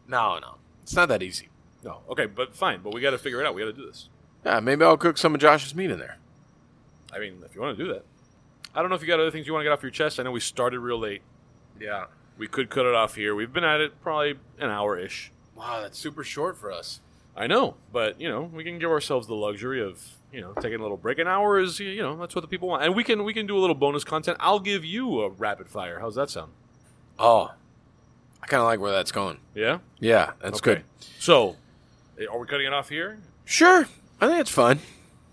No, no. It's not that easy. No. Okay, but fine. But we got to figure it out. We got to do this. Yeah, maybe I'll cook some of Josh's meat in there. I mean, if you want to do that. I don't know if you got other things you want to get off your chest. I know we started real late. Yeah. We could cut it off here. We've been at it probably an hour-ish. Wow, that's super short for us. I know, but, you know, we can give ourselves the luxury of, you know, taking a little break. An hour is, you know, that's what the people want. And we can we can do a little bonus content. I'll give you a rapid fire. How's that sound? Oh, I kind of like where that's going. Yeah? Yeah, that's okay. Good. So, are we cutting it off here? Sure. I think it's fun.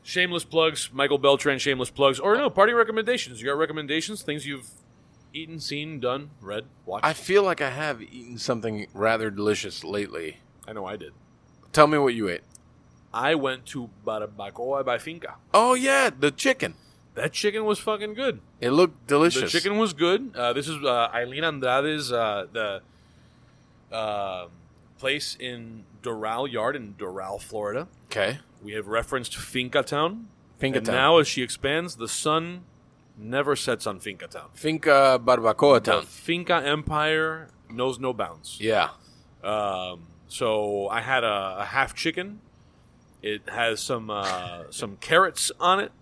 Shameless plugs, Michael Beltran, shameless plugs. Or no, party recommendations. You got recommendations, things you've eaten, seen, done, read, watched? I feel like I have eaten something rather delicious lately. I know I did. Tell me what you ate. I went to Barbacoa by Finca. Oh, yeah, the chicken. That chicken was fucking good. It looked delicious. The chicken was good. Uh, this is uh, Aileen Andrade's uh, the uh, place in Doral Yard in Doral, Florida. Okay. We have referenced Finca Town. Finca and Town. Now, as she expands, the sun never sets on Finca Town. Finca Barbacoa Town. The Finca Empire knows no bounds. Yeah. Um, so I had a, a half chicken. It has some uh, some carrots on it,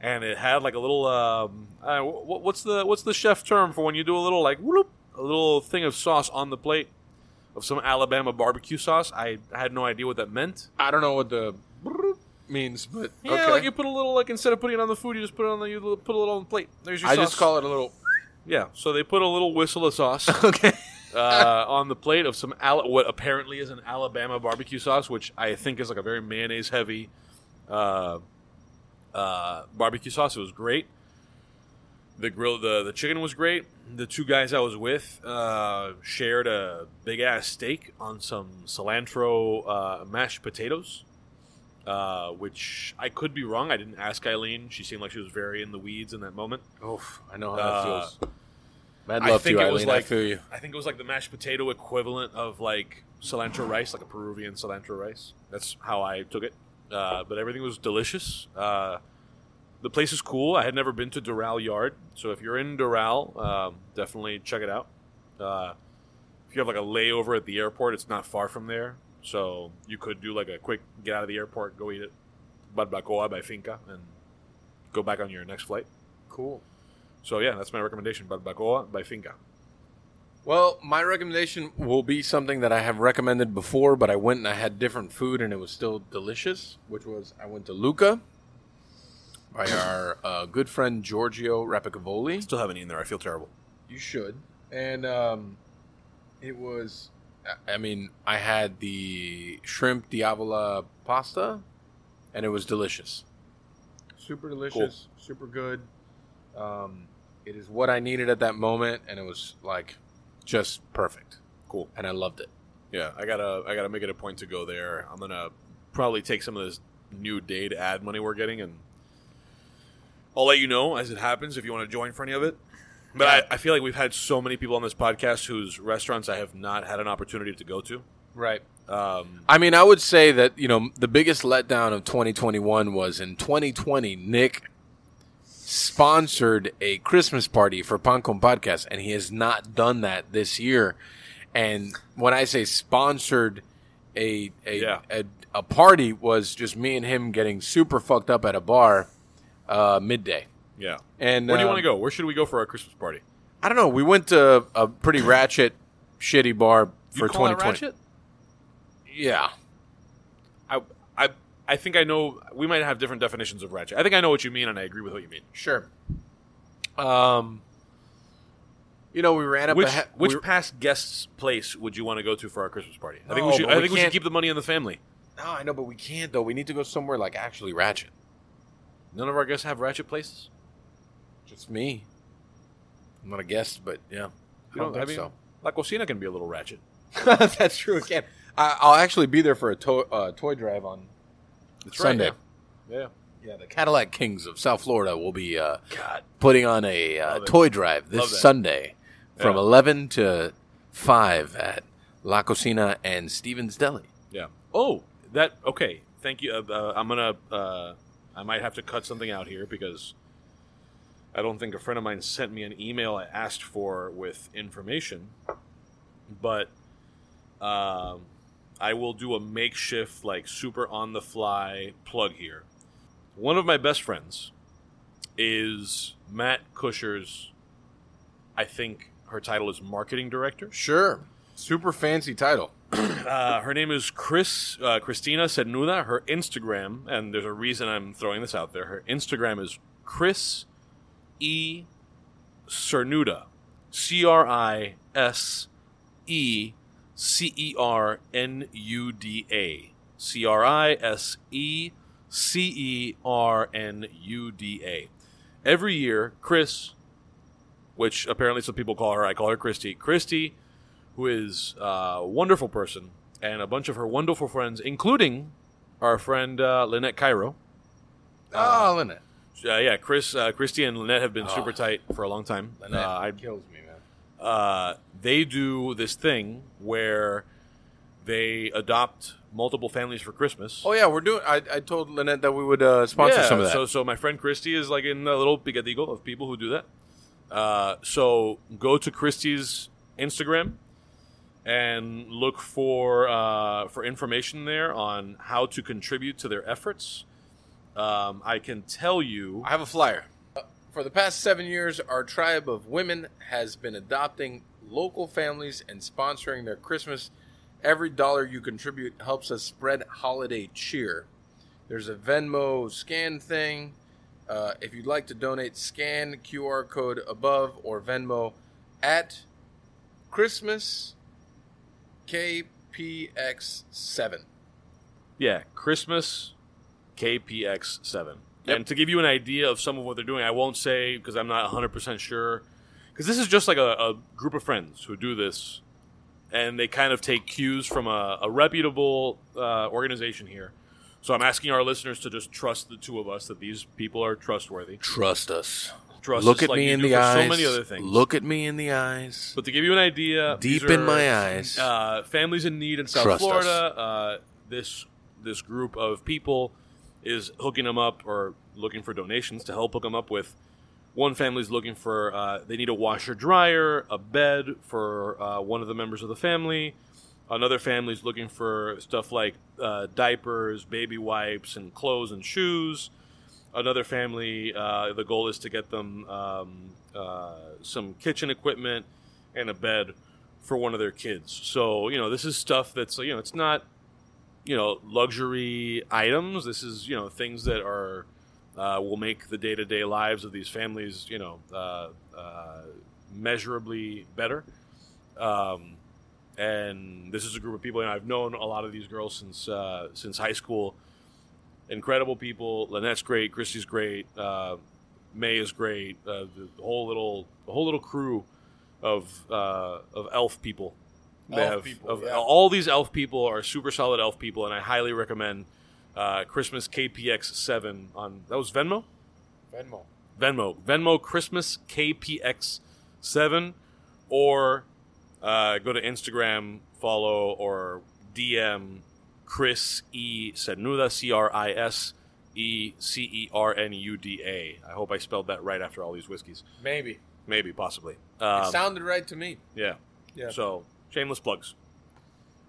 and it had like a little. Um, uh, what's the what's the chef term for when you do a little like whoop, a little thing of sauce on the plate of some Alabama barbecue sauce? I had no idea what that meant. I don't know what the means, but yeah, okay. Like you put a little, like instead of putting it on the food, you just put it on the, you put a little on the plate. There's your I sauce. I just call it a little. Yeah, so they put a little whistle of sauce, okay, uh, on the plate of some Al- what apparently is an Alabama barbecue sauce, which I think is like a very mayonnaise heavy uh, uh, barbecue sauce. It was great. The grill, the the chicken was great. The two guys I was with uh, shared a big ass steak on some cilantro uh, mashed potatoes. Uh, which I could be wrong. I didn't ask Aileen. She seemed like she was very in the weeds in that moment. Oof, I know how uh, that feels. Mad love to you, Aileen. Like, I feel you. I think it was like the mashed potato equivalent of like cilantro rice, like a Peruvian cilantro rice. That's how I took it. Uh, but everything was delicious. Uh, the place is cool. I had never been to Doral Yard. So if you're in Doral, uh, definitely check it out. Uh, if you have like a layover at the airport, it's not far from there. So you could do like a quick get out of the airport, go eat it, Barbacoa by Finca, and go back on your next flight. Cool. So yeah, that's my recommendation, Barbacoa by Finca. Well, my recommendation will be something that I have recommended before, but I went and I had different food and it was still delicious, which was I went to Luca by our uh, good friend Giorgio Rapicavoli. Still haven't eaten there. I feel terrible. You should. And um, it was, I mean, I had the shrimp diavola pasta, and it was delicious. Super delicious, cool. Super good. Um, it is what I needed at that moment, and it was, like, just perfect. Cool. And I loved it. Yeah, I gotta, I gotta make it a point to go there. I'm gonna probably take some of this new day to ad money we're getting, and I'll let you know as it happens if you want to join for any of it. But yeah. I, I feel like we've had so many people on this podcast whose restaurants I have not had an opportunity to go to. Right. Um, I mean, I would say that, you know, the biggest letdown of twenty twenty-one was in twenty twenty, Nick sponsored a Christmas party for Pinecone Podcast, and he has not done that this year. And when I say sponsored a a, yeah. a a party, was just me and him getting super fucked up at a bar uh, midday. Yeah. And where do you uh, want to go? Where should we go for our Christmas party? I don't know. We went to a pretty ratchet, shitty bar for you call twenty twenty. It ratchet? Yeah. I I I think I know. We might have different definitions of ratchet. I think I know what you mean, and I agree with what you mean. Sure. Um. You know, we ran up. Which, ha- which we past guest's place would you want to go to for our Christmas party? No, I think we should. I think we, we should keep the money in the family. No, I know, but we can't though. We need to go somewhere like actually ratchet. None of our guests have ratchet places. Just me. I'm not a guest, but yeah, you don't, I don't think I mean, so. La Cocina can be a little ratchet. That's true. It can. I, I'll actually be there for a to- uh, toy drive on That's Sunday. Right, yeah. yeah. Yeah, the Cadillac Kings of South Florida will be uh, God. putting on a uh, toy drive this Sunday. From yeah. eleven to five at La Cocina and Stevens Deli. Yeah. Oh, that okay. Thank you. Uh, uh, I'm gonna. Uh, I might have to cut something out here because I don't think a friend of mine sent me an email I asked for with information. But um, I will do a makeshift, like super on the fly plug here. One of my best friends is Matt Cusher's. I think her title is marketing director. Sure. Super fancy title. uh, her name is Chris uh, Christina Sednuda. Her Instagram, and there's a reason I'm throwing this out there, her Instagram is Chris E. Cernuda. C R I S E C E R N U D A. C R I S E C E R N U D A. Every year, Chris... which apparently some people call her. I call her Christy. Christy, who is a wonderful person, and a bunch of her wonderful friends, including our friend uh, Lynette Cairo. Oh, uh, Lynette. Uh, yeah, Chris, uh, Christy and Lynette have been oh. super tight for a long time. Lynette uh, I, kills me, man. Uh, they do this thing where they adopt multiple families for Christmas. Oh, yeah, we're doing... I, I told Lynette that we would uh, sponsor yeah, some of that. So, so my friend Christy is like in a little picadigo of people who do that. Uh, so go to Christy's Instagram and look for uh, for information there on how to contribute to their efforts. Um, I can tell you... I have a flyer. Uh, for the past seven years, our tribe of women has been adopting local families and sponsoring their Christmas. Every dollar you contribute helps us spread holiday cheer. There's a Venmo scan thing. Uh, if you'd like to donate, scan Q R code above or Venmo at Christmas K P X seven. Yeah, Christmas K P X seven. Yep. And to give you an idea of some of what they're doing, I won't say because I'm not one hundred percent sure. Because this is just like a, a group of friends who do this. And they kind of take cues from a, a reputable uh, organization here. So I'm asking our listeners to just trust the two of us, that these people are trustworthy. Trust us. Trust Look us at like me in the eyes. So many other things. Look at me in the eyes. But to give you an idea, deep in are, my eyes, uh, families in need in South trust Florida. Uh, this this group of people is hooking them up or looking for donations to help hook them up with. One family's looking for uh, they need a washer dryer, a bed for uh, one of the members of the family. Another family's looking for stuff like uh, diapers, baby wipes, and clothes and shoes. Another family, uh, the goal is to get them um, uh, some kitchen equipment and a bed for one of their kids. So, you know, this is stuff that's, you know, it's not, you know, luxury items. This is, you know, things that are, uh, will make the day-to-day lives of these families, you know, uh, uh, measurably better. Um, and this is a group of people, and I've known a lot of these girls since uh, since high school. Incredible people. Lynette's great. Christy's great. Uh, May is great. Uh, the, the whole little the whole little crew of uh, of elf people. They elf have, people, of, yeah. All these elf people are super solid elf people, and I highly recommend uh, Christmas K P X seven on that was Venmo. Venmo. Venmo. Venmo Christmas K P X seven, or uh, go to Instagram, follow, or D M Chris E. Cernuda, C R I S E C E R N U D A. I hope I spelled that right after all these whiskeys. Maybe. Maybe, possibly. Um, it sounded right to me. Yeah. Yeah. So, shameless plugs.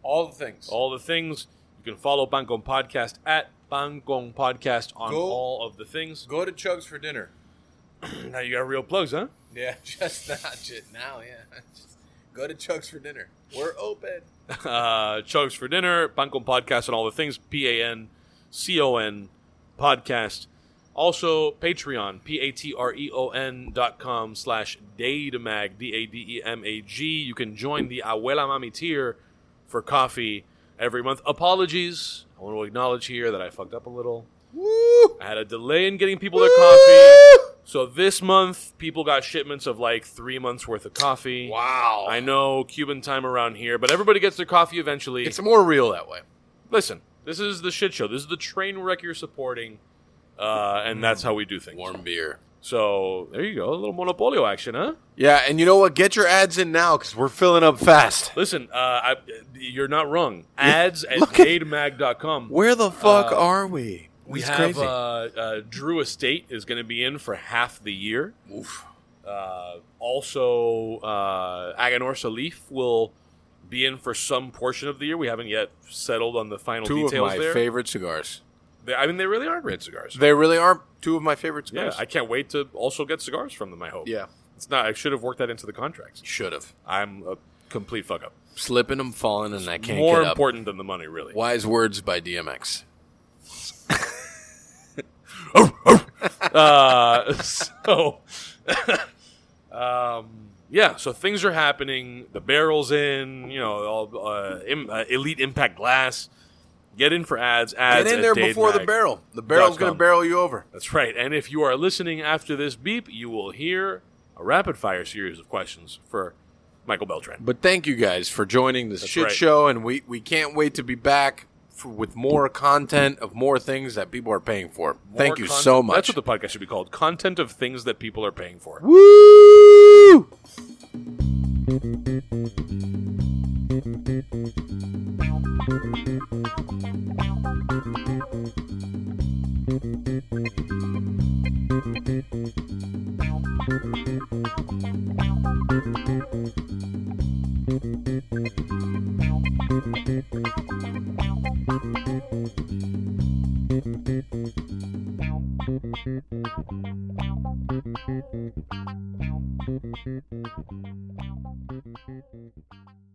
All the things. All the things. You can follow Pinecone Podcast at Pinecone Podcast on go, all of the things. Go to Chugs for dinner. Now you got real plugs, huh? Yeah, just not just now, yeah. Just go to Chugs for dinner. We're open. uh, Chugs for dinner, Pinecone Podcast on all the things, P A N C O N Podcast. Also, Patreon, P-A-T-R-E-O-N dot com slash Dademag, D A D E M A G. You can join the Abuela Mami tier for coffee every month. Apologies. I want to acknowledge here that I fucked up a little. Woo! I had a delay in getting people their Woo! coffee. So this month, people got shipments of like three months worth of coffee. Wow. I know, Cuban time around here, but everybody gets their coffee eventually. It's more real that way. Listen, this is the shit show. This is the train wreck you're supporting. Uh, and that's how we do things. Warm beer. So there you go. A little Monopolio action, huh? Yeah, and you know what? Get your ads in now because we're filling up fast. Listen, uh, I, you're not wrong. Ads at dademag dot com. Where the fuck uh, are we? We it's have crazy. Uh, uh, Drew Estate is going to be in for half the year. Oof. Uh, also, uh, Aganor Salif will be in for some portion of the year. We haven't yet settled on the final Two details there. Two of my there. favorite cigars. I mean, they really are great cigars. They really are two of my favorite cigars. Yeah, I can't wait to also get cigars from them, I hope. Yeah. It's not. I should have worked that into the contracts. Should have. I'm a complete fuck-up. Slipping and falling, and I can't More get up. More important than the money, really. Wise words by D M X. uh, so, um, yeah, so things are happening. The barrel's in, you know, all, uh, im- uh, Elite Impact Glass. Get in for ads, ads. Get in there before the barrel. The barrel's going to barrel you over. That's right. And if you are listening after this beep, you will hear a rapid-fire series of questions for Michael Beltran. But thank you guys for joining this shit show, and we, we can't wait to be back for, with more content of more things that people are paying for. Thank you so much. That's what the podcast should be called, Content of Things That People Are Paying For. Woo! Thank you.